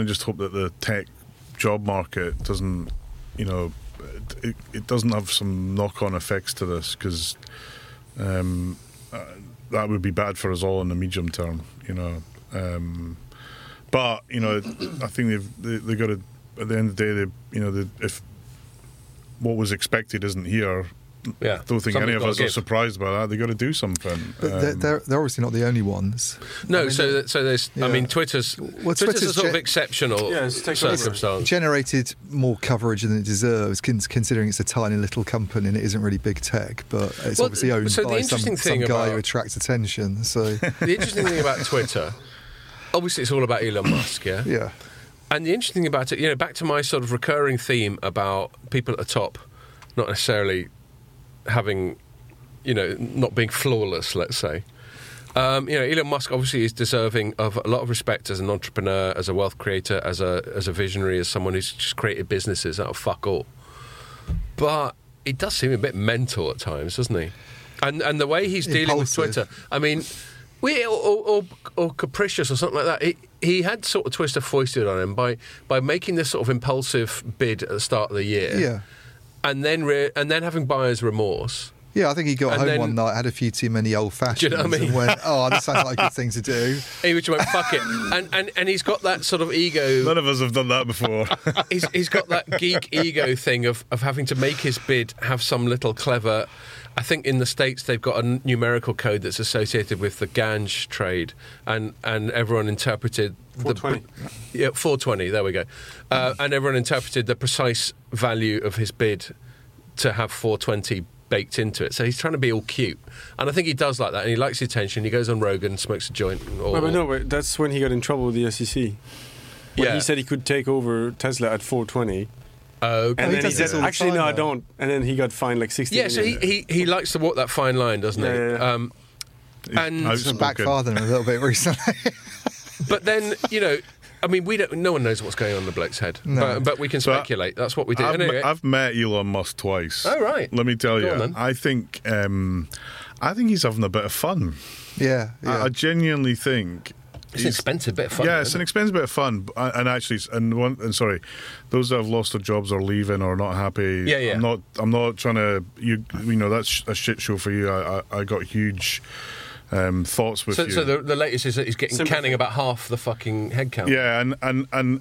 of just hope that the tech job market doesn't, you know, It doesn't have some knock-on effects to this, because that would be bad for us all in the medium term, you know. But you know, I think they got to, at the end of the day, if what was expected isn't here, I don't think any of us are surprised by that. They got to do something. But they're obviously not the only ones. No, I mean, so there's. Yeah. I mean, Twitter's a sort of exceptional circumstance. It's generated more coverage than it deserves, considering it's a tiny little company and it isn't really big tech, but it's obviously owned by some guy who attracts attention. So the interesting thing about Twitter, obviously, it's all about Elon Musk. Yeah. Yeah. And the interesting thing about it, you know, back to my sort of recurring theme about people at the top, not necessarily having, you know, not being flawless, let's say. You know, Elon Musk obviously is deserving of a lot of respect as an entrepreneur, as a wealth creator, as a visionary, as someone who's just created businesses out of fuck all. But it does seem a bit mental at times, doesn't he? And the way he's dealing with Twitter, I mean, or capricious or something like that. He had sort of Twitter foisted on him by making this sort of impulsive bid at the start of the year. Yeah. And then having buyer's remorse. Yeah, I think he got home one night, had a few too many old fashions, do you know what I mean? And went, "Oh, this sounds like a good thing to do." He went, "Fuck it," and he's got that sort of ego. None of us have done that before. He's got that geek ego thing of having to make his bid have some little clever. I think in the States they've got a numerical code that's associated with the Ganj trade, and everyone interpreted 420. 420. There we go. And everyone interpreted the precise value of his bid to have 420 baked into it. So he's trying to be all cute, and I think he does like that, and he likes the attention. He goes on Rogan, smokes a joint. But that's when he got in trouble with the SEC. When he said he could take over Tesla at 420. Okay. And then he said, "Actually, no, I don't." And then he got fined like 60. Yeah, so he likes to walk that fine line, doesn't he? Yeah, yeah. He's been backfathering a little bit recently. But then, you know, I mean, we don't. No one knows what's going on in the bloke's head, but we can speculate. That's what we do. I've met Elon Musk twice. Oh right. Let me tell you, I think he's having a bit of fun. Yeah. I genuinely think. It's an expensive bit of fun. Yeah, it's an expensive bit of fun, and those that have lost their jobs or leaving or not happy. Yeah, yeah. I'm not trying to. You know, that's a shit show for you. I got huge thoughts with you. So the latest is that he's getting canning about half the fucking headcount. Yeah,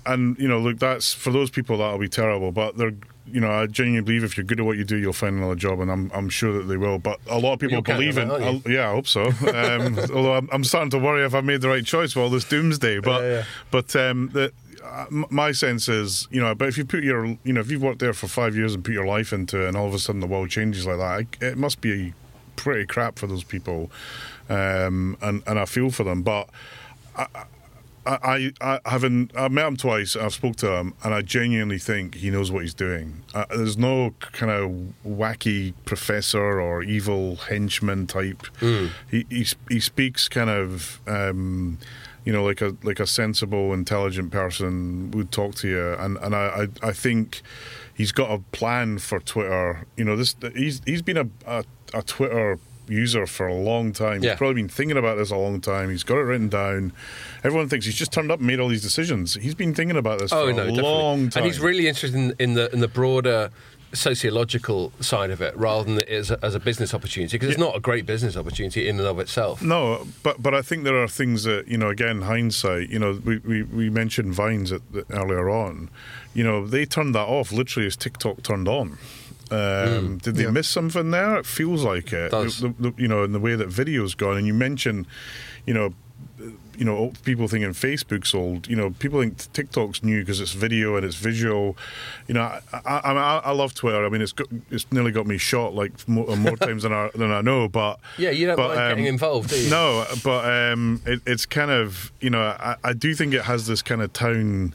and you know, look, that's for those people that'll be terrible, but they're you know, I genuinely believe if you're good at what you do, you'll find another job, and I'm sure that they will. But a lot of people believe in it. Yeah, I hope so. Although I'm starting to worry if I've made the right choice for all this doomsday. But my sense is, you know, but if you put your, you know, if you've worked there for 5 years and put your life into it, and all of a sudden the world changes like that, it must be pretty crap for those people, and I feel for them. But I've met him twice, I've spoke to him, and I genuinely think he knows what he's doing. There's no kind of wacky professor or evil henchman type. He speaks kind of you know, like a sensible, intelligent person would talk to you, and I think he's got a plan for Twitter. You know, this he's been a Twitter user for a long time. He's probably been thinking about this a long time. He's got it written down. Everyone thinks he's just turned up and made all these decisions. He's been thinking about this for a long time. And he's really interested in the broader sociological side of it rather than as a business opportunity, because it's not a great business opportunity in and of itself. No, but I think there are things that, you know, again, hindsight, you know, we mentioned Vines earlier on. You know, they turned that off literally as TikTok turned on. Did they miss something there? It feels like it. You know, in the way that video's gone. And you mentioned, you know, people thinking Facebook's old. You know, people think TikTok's new because it's video and it's visual. You know, I love Twitter. I mean, it's nearly got me shot like more times than I know. But yeah, you don't mind getting involved, do you? No, but it's kind of, you know, I do think it has this kind of town.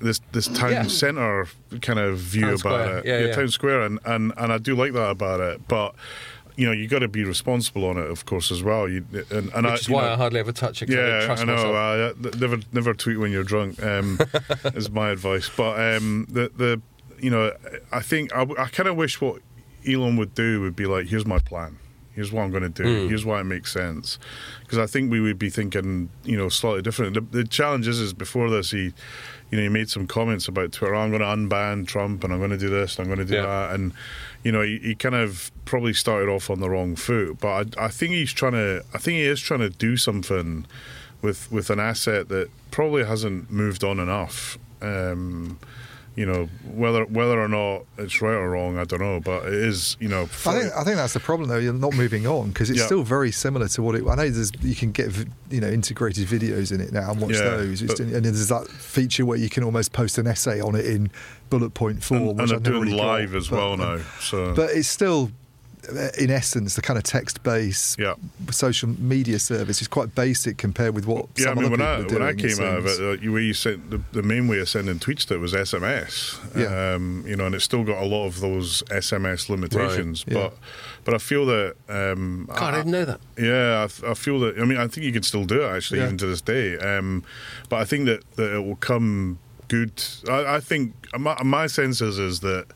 This town centre kind of view about it. Yeah, town square, and I do like that about it, but you know, you got to be responsible on it, of course, as well. Which is why I hardly ever touch it. Yeah, I know. Never tweet when you're drunk is my advice. But the you know, I think I kind of wish what Elon would do would be like, here's my plan. Here's what I'm going to do. Here's why it makes sense. Because I think we would be thinking, you know, slightly different. The challenge is before this, he made some comments about Twitter. I'm going to unban Trump, and I'm going to do this, and I'm going to do that. And, you know, he kind of probably started off on the wrong foot. But I think he is trying to do something with an asset that probably hasn't moved on enough. You know, whether or not it's right or wrong, I don't know, but it is, you know... I think that's the problem, though. You're not moving on, because it's still very similar to what it... I know you can get, you know, integrated videos in it now and watch those. And there's that feature where you can almost post an essay on it in bullet point form. And they're doing live as well now. So. But it's still... in essence, the kind of text-based social media service is quite basic compared with what some other people are doing. When I came out of it, you sent the main way of sending tweets to it was SMS. You know, and it's still got a lot of those SMS limitations. Right. But I feel that... God, I didn't know that. Yeah, I feel that... I mean, I think you can still do it, actually, even to this day. But I think that it will come good... I think... My sense is that...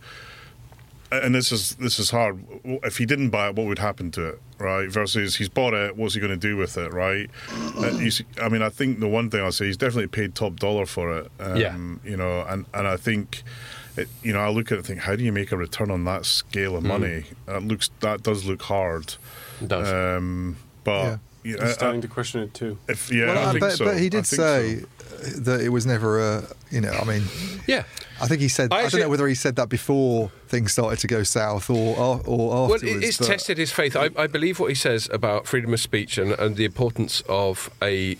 And this is hard. If he didn't buy it, what would happen to it, right? Versus he's bought it, what's he going to do with it, right? I mean, I think the one thing I'll say, he's definitely paid top dollar for it. You know, and I think, you know, I look at it and think, how do you make a return on that scale of money? That does look hard. It does. But he's starting to question it too. But he did say that it was never a, you know, I mean... Yeah. I think he said... I don't know whether he said that before things started to go south or afterwards. Well, it's tested his faith. I believe what he says about freedom of speech and the importance of a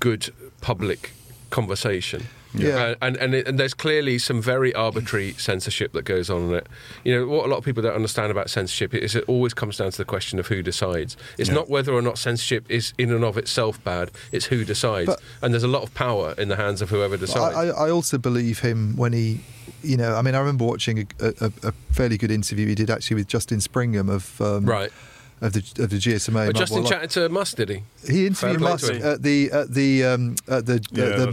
good public conversation. Yeah. And there's clearly some very arbitrary censorship that goes on in it. You know, what a lot of people don't understand about censorship is it always comes down to the question of who decides. It's not whether or not censorship is in and of itself bad, it's who decides. But, and there's a lot of power in the hands of whoever decides. I also believe him when he, you know, I mean, I remember watching a fairly good interview he did actually with Justin Springham of... Of the GSMA. Oh, Justin chatted to Musk, did he? He interviewed Musk at the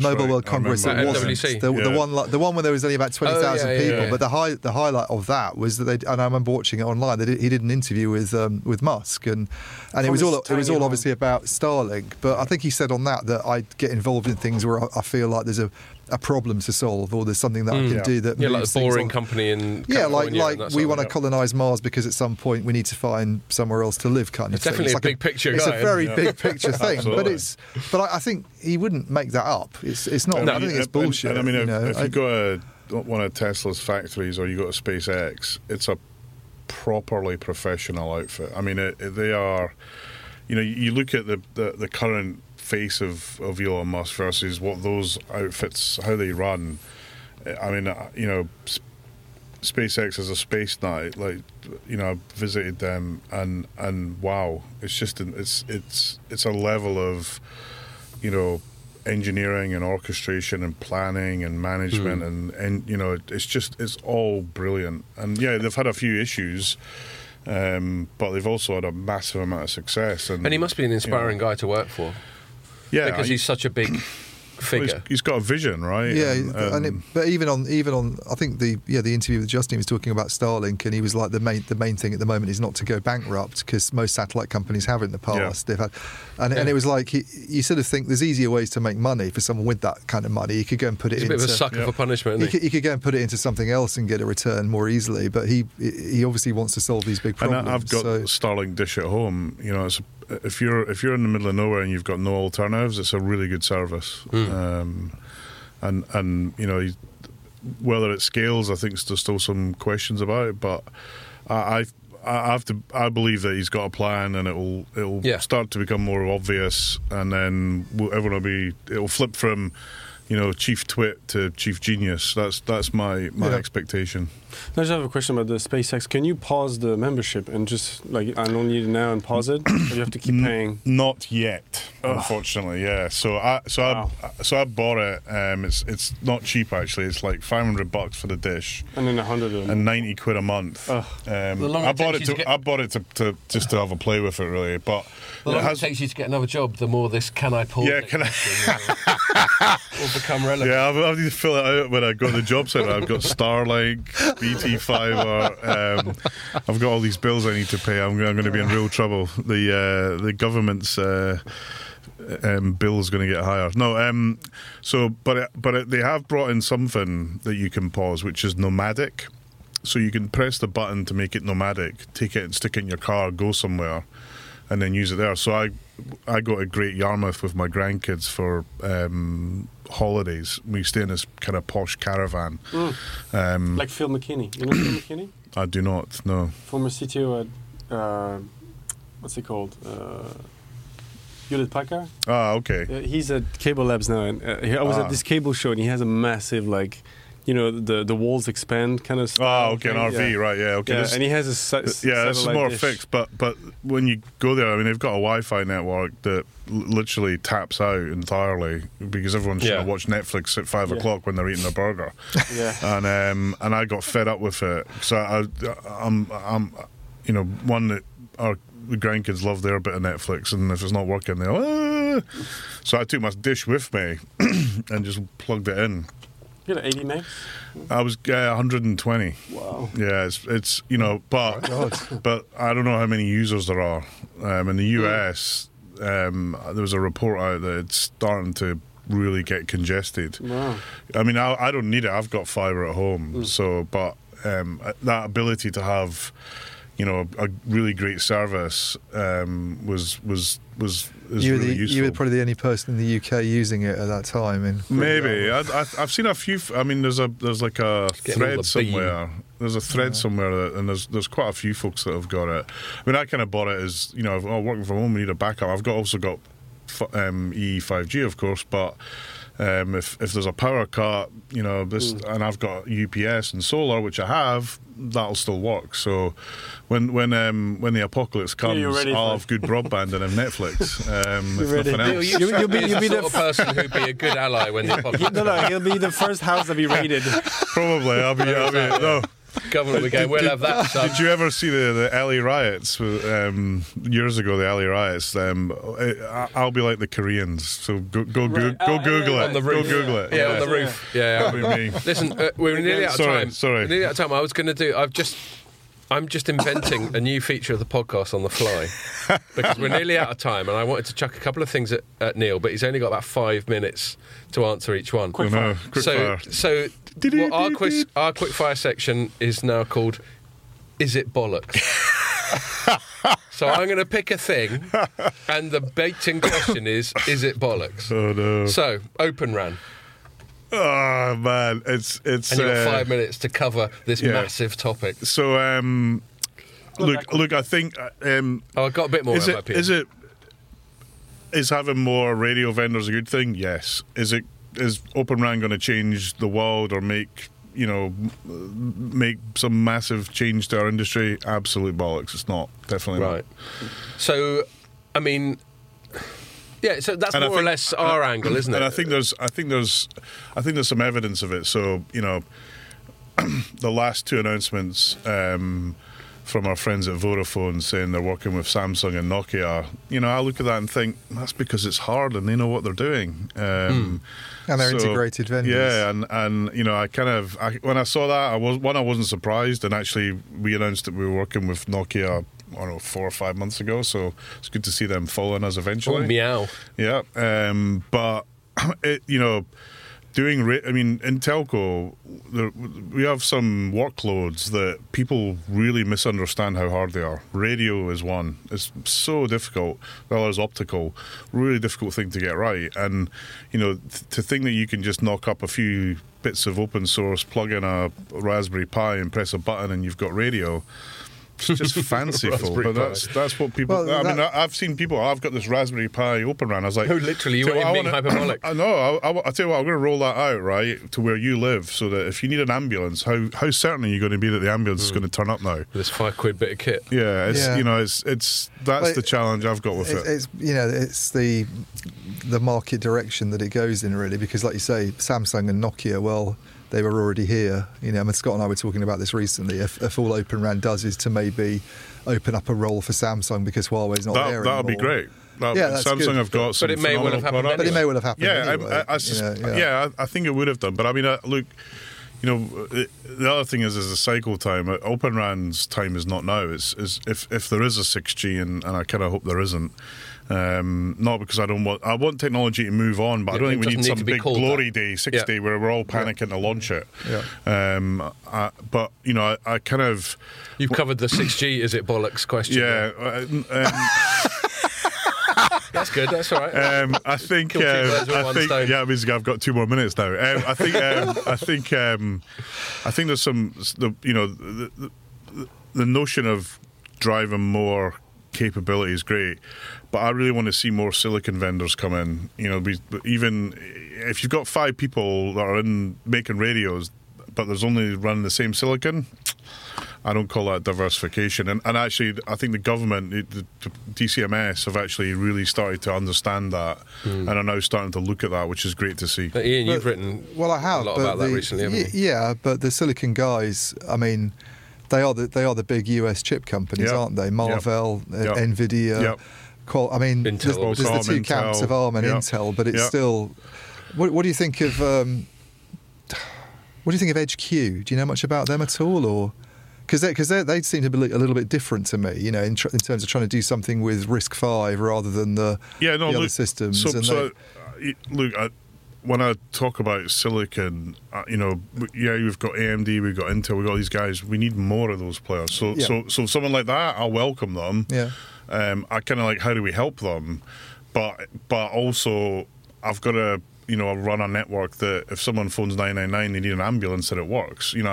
Mobile World Congress. That wasn't the one where there was only about 20,000 people. But the highlight of that was that they, and I remember watching it online. He did an interview with Musk, and it was all obviously about Starlink. But I think he said on that I get involved in things where I feel like there's a problem to solve, or there's something that I can do that. Yeah, like the Boring Company in California. Yeah, like we want to colonise Mars because at some point we need to find somewhere else to live. Kind of thing. Definitely a big picture. It's a very big picture thing, but I think he wouldn't make that up. It's not. I don't think it's bullshit. And I mean, if you've got one of Tesla's factories or you go to SpaceX, it's a properly professional outfit. I mean, they are, you know, you look at the current face of Elon Musk versus what those outfits, how they run. I mean, you know, SpaceX is a space nut. Like, you know, I visited them and wow, it's just it's a level of, you know, engineering and orchestration and planning and management and you know, it's just, it's all brilliant. And yeah, they've had a few issues, but they've also had a massive amount of success. And he must be an inspiring guy to work for. Yeah, because he's such a big figure. Well, he's got a vision, right? Yeah, and it, but even on, I think the interview with Justin was talking about Starlink, and he was like the main thing at the moment is not to go bankrupt, because most satellite companies have in the past. Yeah. They've had, and it was like you sort of think there's easier ways to make money for someone with that kind of money. You could go and put it into a bit of a sucker for punishment. Isn't he? You could go and put it into something else and get a return more easily. But he obviously wants to solve these big problems. And I've got Starlink dish at home. You know, it's. If you're in the middle of nowhere and you've got no alternatives, it's a really good service. And you know, whether it scales, I think there's still some questions about it. But I believe that he's got a plan, and it'll start to become more obvious, and then it'll flip from, you know, chief twit to chief genius. That's my expectation. I just have a question about the SpaceX. Can you pause the membership and just like, I don't need it now and pause it? Or do you have to keep paying? Not yet, unfortunately. Yeah. So I bought it. It's not cheap actually. It's like $500 for the dish, and then £90 a month. I bought it to just to have a play with it, really. But the longer it takes you to get another job, the more this can I pause? Yeah, can I? Will become relevant. Yeah, I need to fill it out when I go to the job centre. I've got Starlink. BT Fiber. I've got all these bills I need to pay. I'm going to be in real trouble. The government's bill is going to get higher. No, but they have brought in something that you can pause, which is nomadic. So you can press the button to make it nomadic, take it and stick it in your car, go somewhere, and then use it there. So I go to Great Yarmouth with my grandkids for holidays. We stay in this kind of posh caravan. Like Phil McKinney. You know Phil McKinney? I do not, no. Former CTO at, what's it called? Hewlett Packard. Ah, okay. He's at Cable Labs now. And I was at this cable show, and he has a massive, like... You know, the walls expand kind of stuff. Oh, okay, an RV, right, yeah, okay. Yeah, and he has a this is more dish. Fixed, but when you go there, I mean, they've got a Wi-Fi network that literally taps out entirely, because everyone's trying to watch Netflix at 5 o'clock when they're eating a burger. Yeah. And I got fed up with it. So I'm you know, one that the grandkids love their bit of Netflix, and if it's not working, they're So I took my dish with me and just plugged it in. You had 80 megs? I was 120. Wow. Yeah, it's you know, but I don't know how many users there are. In the US, there was a report out that it's starting to really get congested. Wow. I mean, I don't need it. I've got fiber at home. So, but that ability to have, you know, a really great service was. You were probably the only person in the UK using it at that time. Maybe. I've seen a few. I mean, there's a thread somewhere, and there's quite a few folks that have got it. I mean, I kind of bought it as, you know, working from home, we need a backup. I've also got EE 5G, of course, but if there's a power cut, you know, and I've got UPS and solar, which I have, that'll still work. So when the apocalypse comes, I'll have good broadband and have Netflix. You'll be the sort of person who'd be a good ally when the apocalypse. No, he'll be the first house to be raided. Probably, I'll be no. Government would go, we'll have that, son. Did you ever see the LA riots? Years ago, the LA riots. I'll be like the Koreans. So go Google it. On the roof. Go Google it. Yeah, on the roof. Yeah. That'll be me. Listen, we're nearly out of time. Sorry. Nearly out of time. I was going to do... I'm just inventing a new feature of the podcast on the fly, because we're nearly out of time, and I wanted to chuck a couple of things at Neil, but he's only got about 5 minutes to answer each one. So our quickfire section is now called "Is It Bollocks?" So I'm going to pick a thing, and the baiting question is it bollocks? Oh no! So OpenRAN. Oh man, it's and you've got 5 minutes to cover this massive topic. So look, I think I got a bit more. Is having more radio vendors a good thing? Yes. Is OpenRAN going to change the world or make some massive change to our industry? Absolute bollocks. It's not. Definitely not. Right. So, I mean, yeah. So that's more or less our angle, isn't it? And I think there's some evidence of it. So the last two announcements from our friends at Vodafone saying they're working with Samsung and Nokia, I look at that and think that's because it's hard and they know what they're doing. And they're integrated vendors. Yeah, and when I saw that, I wasn't surprised, and actually we announced that we were working with Nokia, I don't know, 4 or 5 months ago, so it's good to see them following us eventually. Oh, meow. Yeah, but, in telco, we have some workloads that people really misunderstand how hard they are. Radio is one. It's so difficult. Well, there's optical. Really difficult thing to get right. And, to think that you can just knock up a few bits of open source, plug in a Raspberry Pi and press a button and you've got radio... It's just fanciful, but that's what people... I've seen people, I've got this Raspberry Pi OpenRAN. I was like... No, literally, you were being hyperbolic. I know. I tell you what, I'm going to roll that out, right, to where you live, so that if you need an ambulance, how certain are you going to be that the ambulance is going to turn up now? This £5 bit of kit. Yeah, that's the challenge I've got with it. It's the market direction that it goes in, really, because like you say, Samsung and Nokia, well... They were already here. Scott and I were talking about this recently. If all OpenRAN does is to maybe open up a role for Samsung because Huawei's not there anymore. That would be great. Samsung good. Have got some phenomenal products. But it may well have happened anyway. I think it would have done. But I mean, look... the other thing is the cycle time. OpenRAN's time is not now. It's if there is a 6G, and I kind of hope there isn't. Not because I want technology to move on, but I don't think we need some big glory day, 6 day, where we're all panicking to launch it. Yeah. I kind of... You've covered the 6G, is it bollocks question. Yeah. That's good. That's all right. I think I've got 2 more minutes now. I think there's some, the notion of driving more capability is great, but I really want to see more silicon vendors come in. Even if you've got 5 people that are in making radios, but there's only running the same silicon. I don't call that diversification. And actually, I think the government, the DCMS, have actually really started to understand that and are now starting to look at that, which is great to see. But Ian, you've written a lot about that recently, haven't you? Yeah, but the silicon guys, I mean, they are the big US chip companies, aren't they? Marvell, NVIDIA, Intel. There's the two camps of ARM and Intel, but it's still... What do you think of... what do you think of EdgeQ? Do you know much about them at all, or...? Because they seem to be a little bit different to me, in terms of trying to do something with RISC-V rather than the other systems. When I talk about silicon, we've got AMD, we've got Intel, we've got these guys. We need more of those players. So someone like that, I welcome them. Yeah. I kind of like, how do we help them? But also, I've got to... I run a network that if someone phones 999, they need an ambulance, that it works. And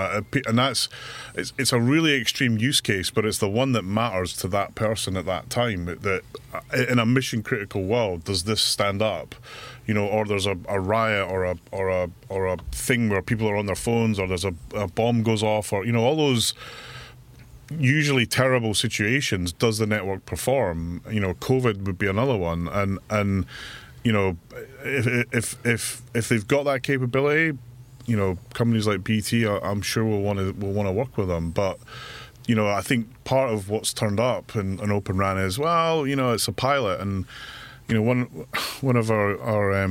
it's a really extreme use case, but it's the one that matters to that person at that time. That in a mission critical world, does this stand up? Or there's a riot or a thing where people are on their phones, or there's a bomb goes off, or all those usually terrible situations. Does the network perform? COVID would be another one, and. If they've got that capability, companies like BT, I'm sure will want to work with them. But I think part of what's turned up in OpenRAN is it's a pilot, and one of our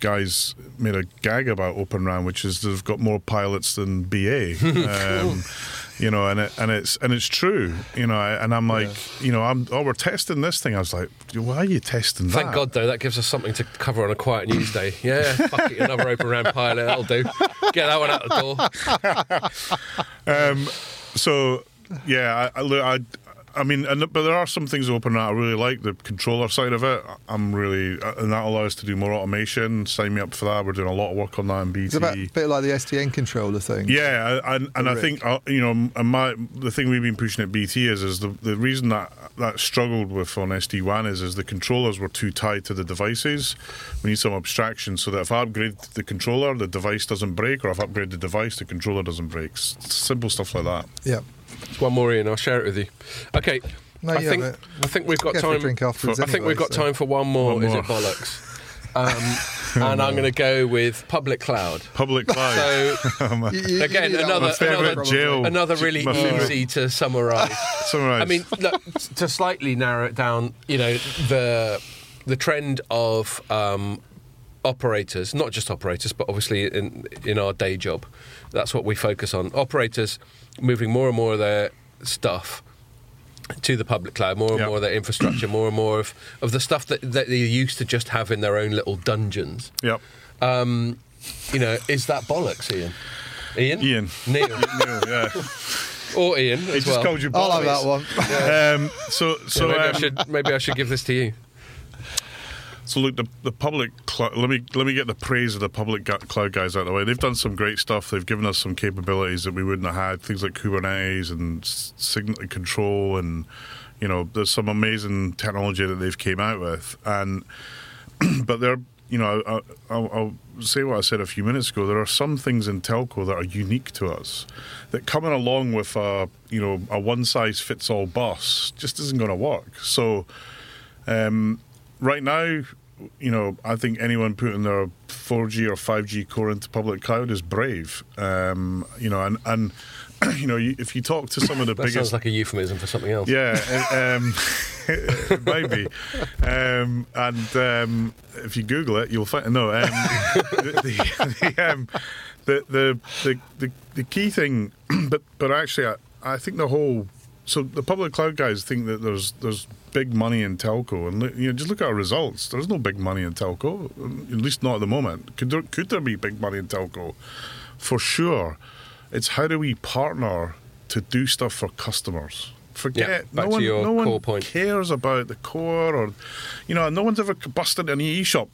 guys made a gag about OpenRAN, which is they've got more pilots than BA. And it's true, and I'm like, we're testing this thing. I was like, why are you testing that? Thank God, though, that gives us something to cover on a quiet news day. Yeah, fuck it, another OpenRAN pilot, that'll do. Get that one out the door. So, yeah, I I mean, but there are some things open that I really like. The controller side of it, and that allows us to do more automation. Sign me up for that. We're doing a lot of work on that in BT. It's a bit like the SDN controller thing. Yeah, and I think, the thing we've been pushing at BT is the reason that struggled with on SD-WAN is the controllers were too tied to the devices. We need some abstraction so that if I upgrade the controller, the device doesn't break, or if I upgrade the device, the controller doesn't break. Simple stuff like that. Yeah. One more, Ian. I'll share it with you. Okay. No, I think we've got time. Time for one more. Is it bollocks? And I'm going to go with public cloud. Public cloud. So again, another really easy to summarise. I mean, look, to slightly narrow it down, you know, the trend of operators, not just operators, but obviously in our day job, that's what we focus on. Operators moving more and more of their stuff to the public cloud, more and more of their infrastructure, more and more of the stuff that they used to just have in their own little dungeons. Yep. Is that bollocks, Ian? Neil, yeah. Or Ian as well. He just called you bollocks. I like that one. Yeah. Maybe I should give this to you. So look, the public cloud. Let me get the praise of the public cloud guys out of the way. They've done some great stuff. They've given us some capabilities that we wouldn't have had. Things like Kubernetes and signal and control, and there's some amazing technology that they've came out with. But they're, I'll say what I said a few minutes ago. There are some things in telco that are unique to us that coming along with a one size fits all bus just isn't going to work. So. Right now, I think anyone putting their 4G or 5G core into public cloud is brave. If you talk to some of the biggest... That sounds like a euphemism for something else. Yeah, it might be. If you Google it, you'll find... No, the key thing... But actually, I think the whole... So the public cloud guys think that there's big money in telco, and just look at our results. There's no big money in telco, at least not at the moment. Could there be big money in telco? For sure. It's how do we partner to do stuff for customers? No one cares about the core, or no one's ever busted an EE shop.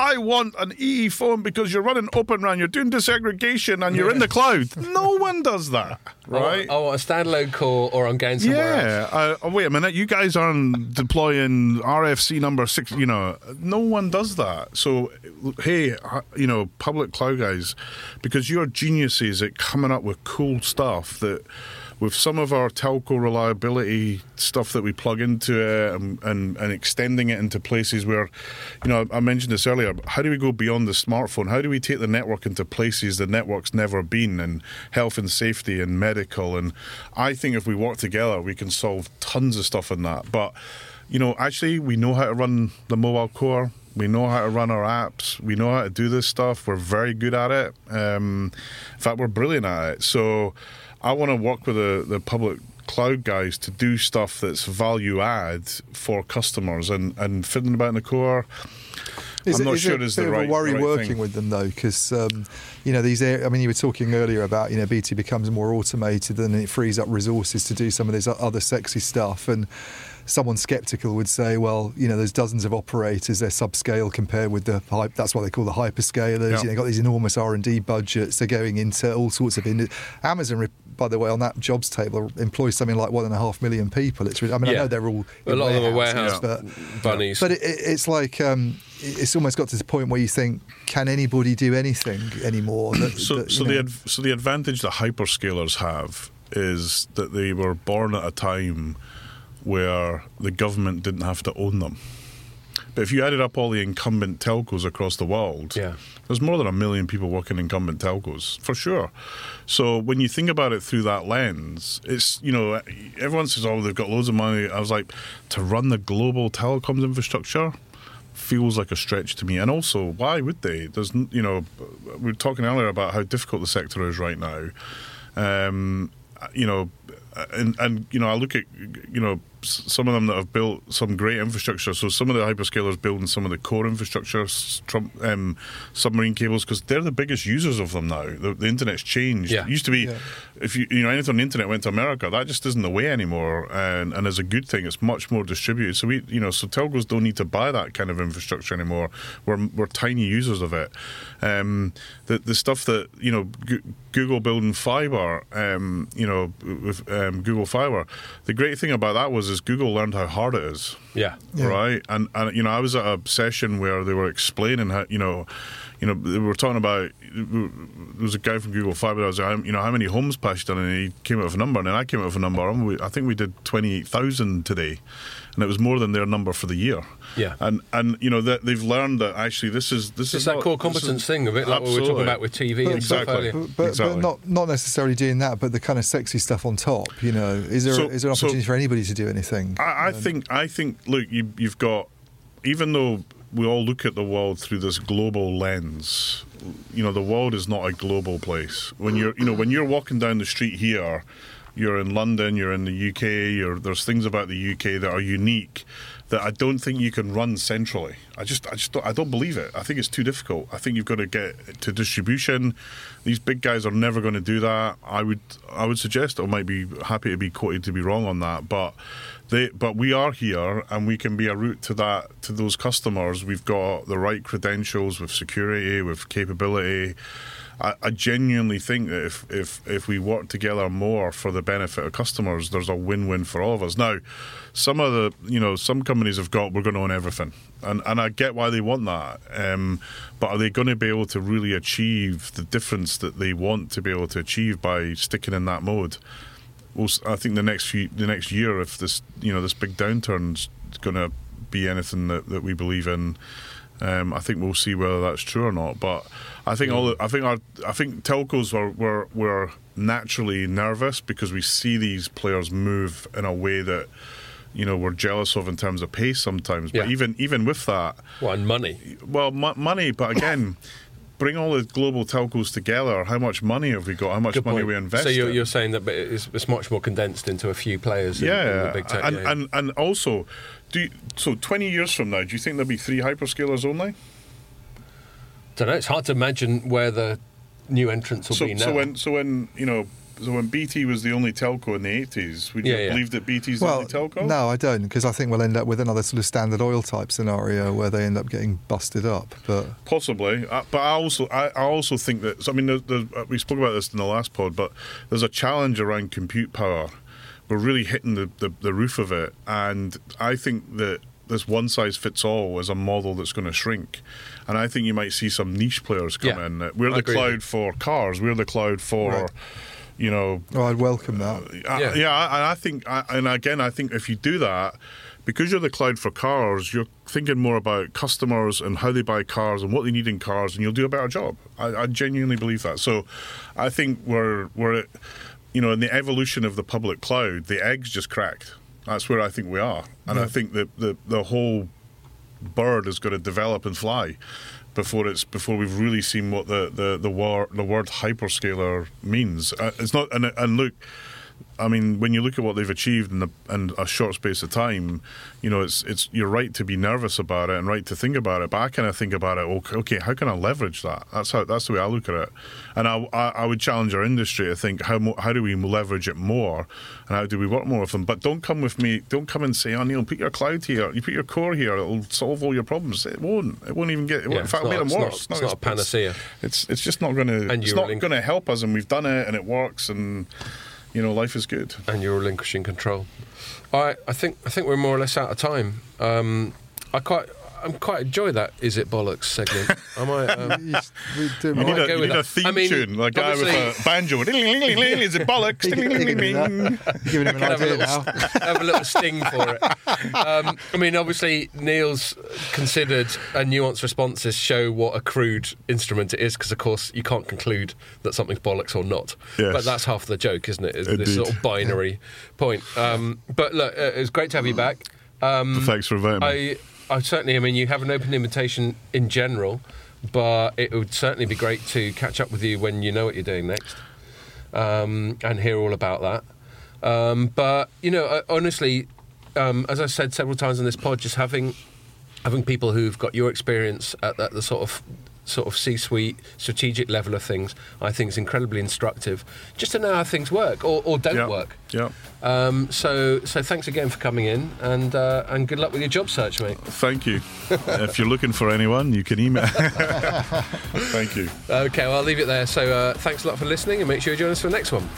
I want an EE phone because you're running OpenRAN, you're doing disaggregation, and you're in the cloud. No one does that, right? I want a standalone core, or I'm going somewhere else. Yeah. Wait a minute. You guys aren't deploying RFC number 6. No one does that. So, hey, public cloud guys, because you're geniuses at coming up with cool stuff that... With some of our telco reliability stuff that we plug into it and extending it into places where, I mentioned this earlier, how do we go beyond the smartphone? How do we take the network into places the network's never been, and health and safety and medical? And I think if we work together, we can solve tons of stuff in that. But, actually, we know how to run the mobile core. We know how to run our apps. We know how to do this stuff. We're very good at it. In fact, we're brilliant at it. So... I want to work with the public cloud guys to do stuff that's value add for customers, and fiddling about in the core. I'm not sure it's the right thing. With them though, because these. I mean, you were talking earlier about BT becomes more automated and it frees up resources to do some of this other sexy stuff. And someone sceptical would say, well, there's dozens of operators, they're subscale compared with the hype. That's what they call the hyperscalers. Yep. They've got these enormous R&D budgets. They're going into all sorts of industries. Amazon, by the way, on that jobs table employs something like 1.5 million people. It's I know they're all a lot of them are warehouse bunnies, but it's like it's almost got to the point where you think, can anybody do anything anymore? The advantage that hyperscalers have is that they were born at a time where the government didn't have to own them. But if you added up all the incumbent telcos across the world, there's more than 1 million people working in incumbent telcos, for sure. So when you think about it through that lens, it's, everyone says, oh, they've got loads of money. I was like, to run the global telecoms infrastructure feels like a stretch to me. And also, why would they? There's, we were talking earlier about how difficult the sector is right now. I look at some of them that have built some great infrastructure. So some of the hyperscalers building some of the core infrastructure, submarine cables, because they're the biggest users of them now. The internet's changed. Yeah. It used to be, if you know anything on the internet went to America, that just isn't the way anymore. And as a good thing, it's much more distributed. So we, you know, so telcos don't need to buy that kind of infrastructure anymore. We're tiny users of it. The stuff that, you know, Google building fiber, you know, with Google Fiber. The great thing about that was Google learned how hard it is. Yeah. Right? And you know, I was at a session where they were explaining how, you know, they were talking about, there was a guy from Google Fiber that was like, you know, how many homes passed on, and he came up with a number, and then I came up with a number, and I think we did 28,000 today, and it was more than their number for the year. Yeah. And you know, that they've learned that actually this is that core competence thing, a bit like what we were talking about with TV and stuff earlier. But not necessarily doing that, but the kind of sexy stuff on top, you know. Is there an opportunity for anybody to do anything? I think look, you've got, even though we all look at the world through this global lens, you know, the world is not a global place. When you're walking down the street here, you're in London, you're in the UK, there's things about the UK that are unique that I don't think you can run centrally. I just don't believe it. I think it's too difficult. I think you've got to get to distribution. These big guys are never going to do that. I would suggest, or might be happy to be quoted to be wrong on that, but we are here, and we can be a route to that, to those customers. We've got the right credentials with security, with capability. I genuinely think that if we work together more for the benefit of customers, there's a win-win for all of us. Now, some companies have got, we're going to own everything, and I get why they want that. But are they going to be able to really achieve the difference that they want to be able to achieve by sticking in that mode? Well, I think the next year, if this, you know, this big downturn's going to be anything that we believe in. I think we'll see whether that's true or not, but I think telcos were naturally nervous because we see these players move in a way that, you know, we're jealous of in terms of pay sometimes. Yeah. But even with that, money. But again, bring all the global telcos together. How much money have we got? How much money we invest? So you're saying that it's much more condensed into a few players. In the big tech, and also. So 20 years from now, do you think there'll be 3 hyperscalers only? I don't know. It's hard to imagine where the new entrants will be now. So when BT was the only telco in the 80s, would you believe that BT's the only telco? No, I don't, because I think we'll end up with another sort of Standard Oil type scenario where they end up getting busted up. But possibly, but I also think that. So, I mean, we spoke about this in the last pod, but there's a challenge around compute power. We're really hitting the roof of it, and I think that this one-size-fits-all is a model that's going to shrink, and I think you might see some niche players come in. We're the cloud for cars. We're the cloud for, you know... Oh, I'd welcome that. I think if you do that, because you're the cloud for cars, you're thinking more about customers and how they buy cars and what they need in cars, and you'll do a better job. I genuinely believe that. So I think we're you know, in the evolution of the public cloud, the egg's just cracked. That's where I think we are. And I think that the whole bird is going to develop and fly before we've really seen what the word hyperscaler means. It's not. And look, I mean, when you look at what they've achieved in a short space of time, you know, it's you're right to be nervous about it and right to think about it. But I kind of think about it, okay, how can I leverage that? That's the way I look at it. And I would challenge our industry to think, how do we leverage it more, and how do we work more with them? But don't come with me. Don't come and say, oh, Neil, put your cloud here. You put your core here. It'll solve all your problems. It won't. It won't even get. It won't. In fact, it'll make them worse. It's not a panacea. It's just not going to. It's not going to help us. And we've done it, and it works. And you know, life is good. And you're relinquishing control. All right, I think we're more or less out of time. I'm quite enjoy that Is It Bollocks segment. I might need a theme tune, like a guy with a banjo. Is it bollocks? Giving him an idea now. Have a little sting for it. I mean, obviously, Neil's considered and nuanced responses show what a crude instrument it is, because, of course, you can't conclude that something's bollocks or not. Yes. But that's half the joke, isn't it? Is this sort of binary point. But look, it was great to have you back. Thanks for inviting me. I certainly, I mean, you have an open invitation in general, but it would certainly be great to catch up with you when you know what you're doing next, and hear all about that. But, you know, honestly, as I've said several times on this pod, just having people who've got your experience at the sort of C-suite strategic level of things, I think is incredibly instructive, just to know how things work or don't work. Yeah. So thanks again for coming in, and good luck with your job search, mate. Thank you. If you're looking for anyone, you can email. Thank you. Okay, well, I'll leave it there. So thanks a lot for listening, and make sure you join us for the next one.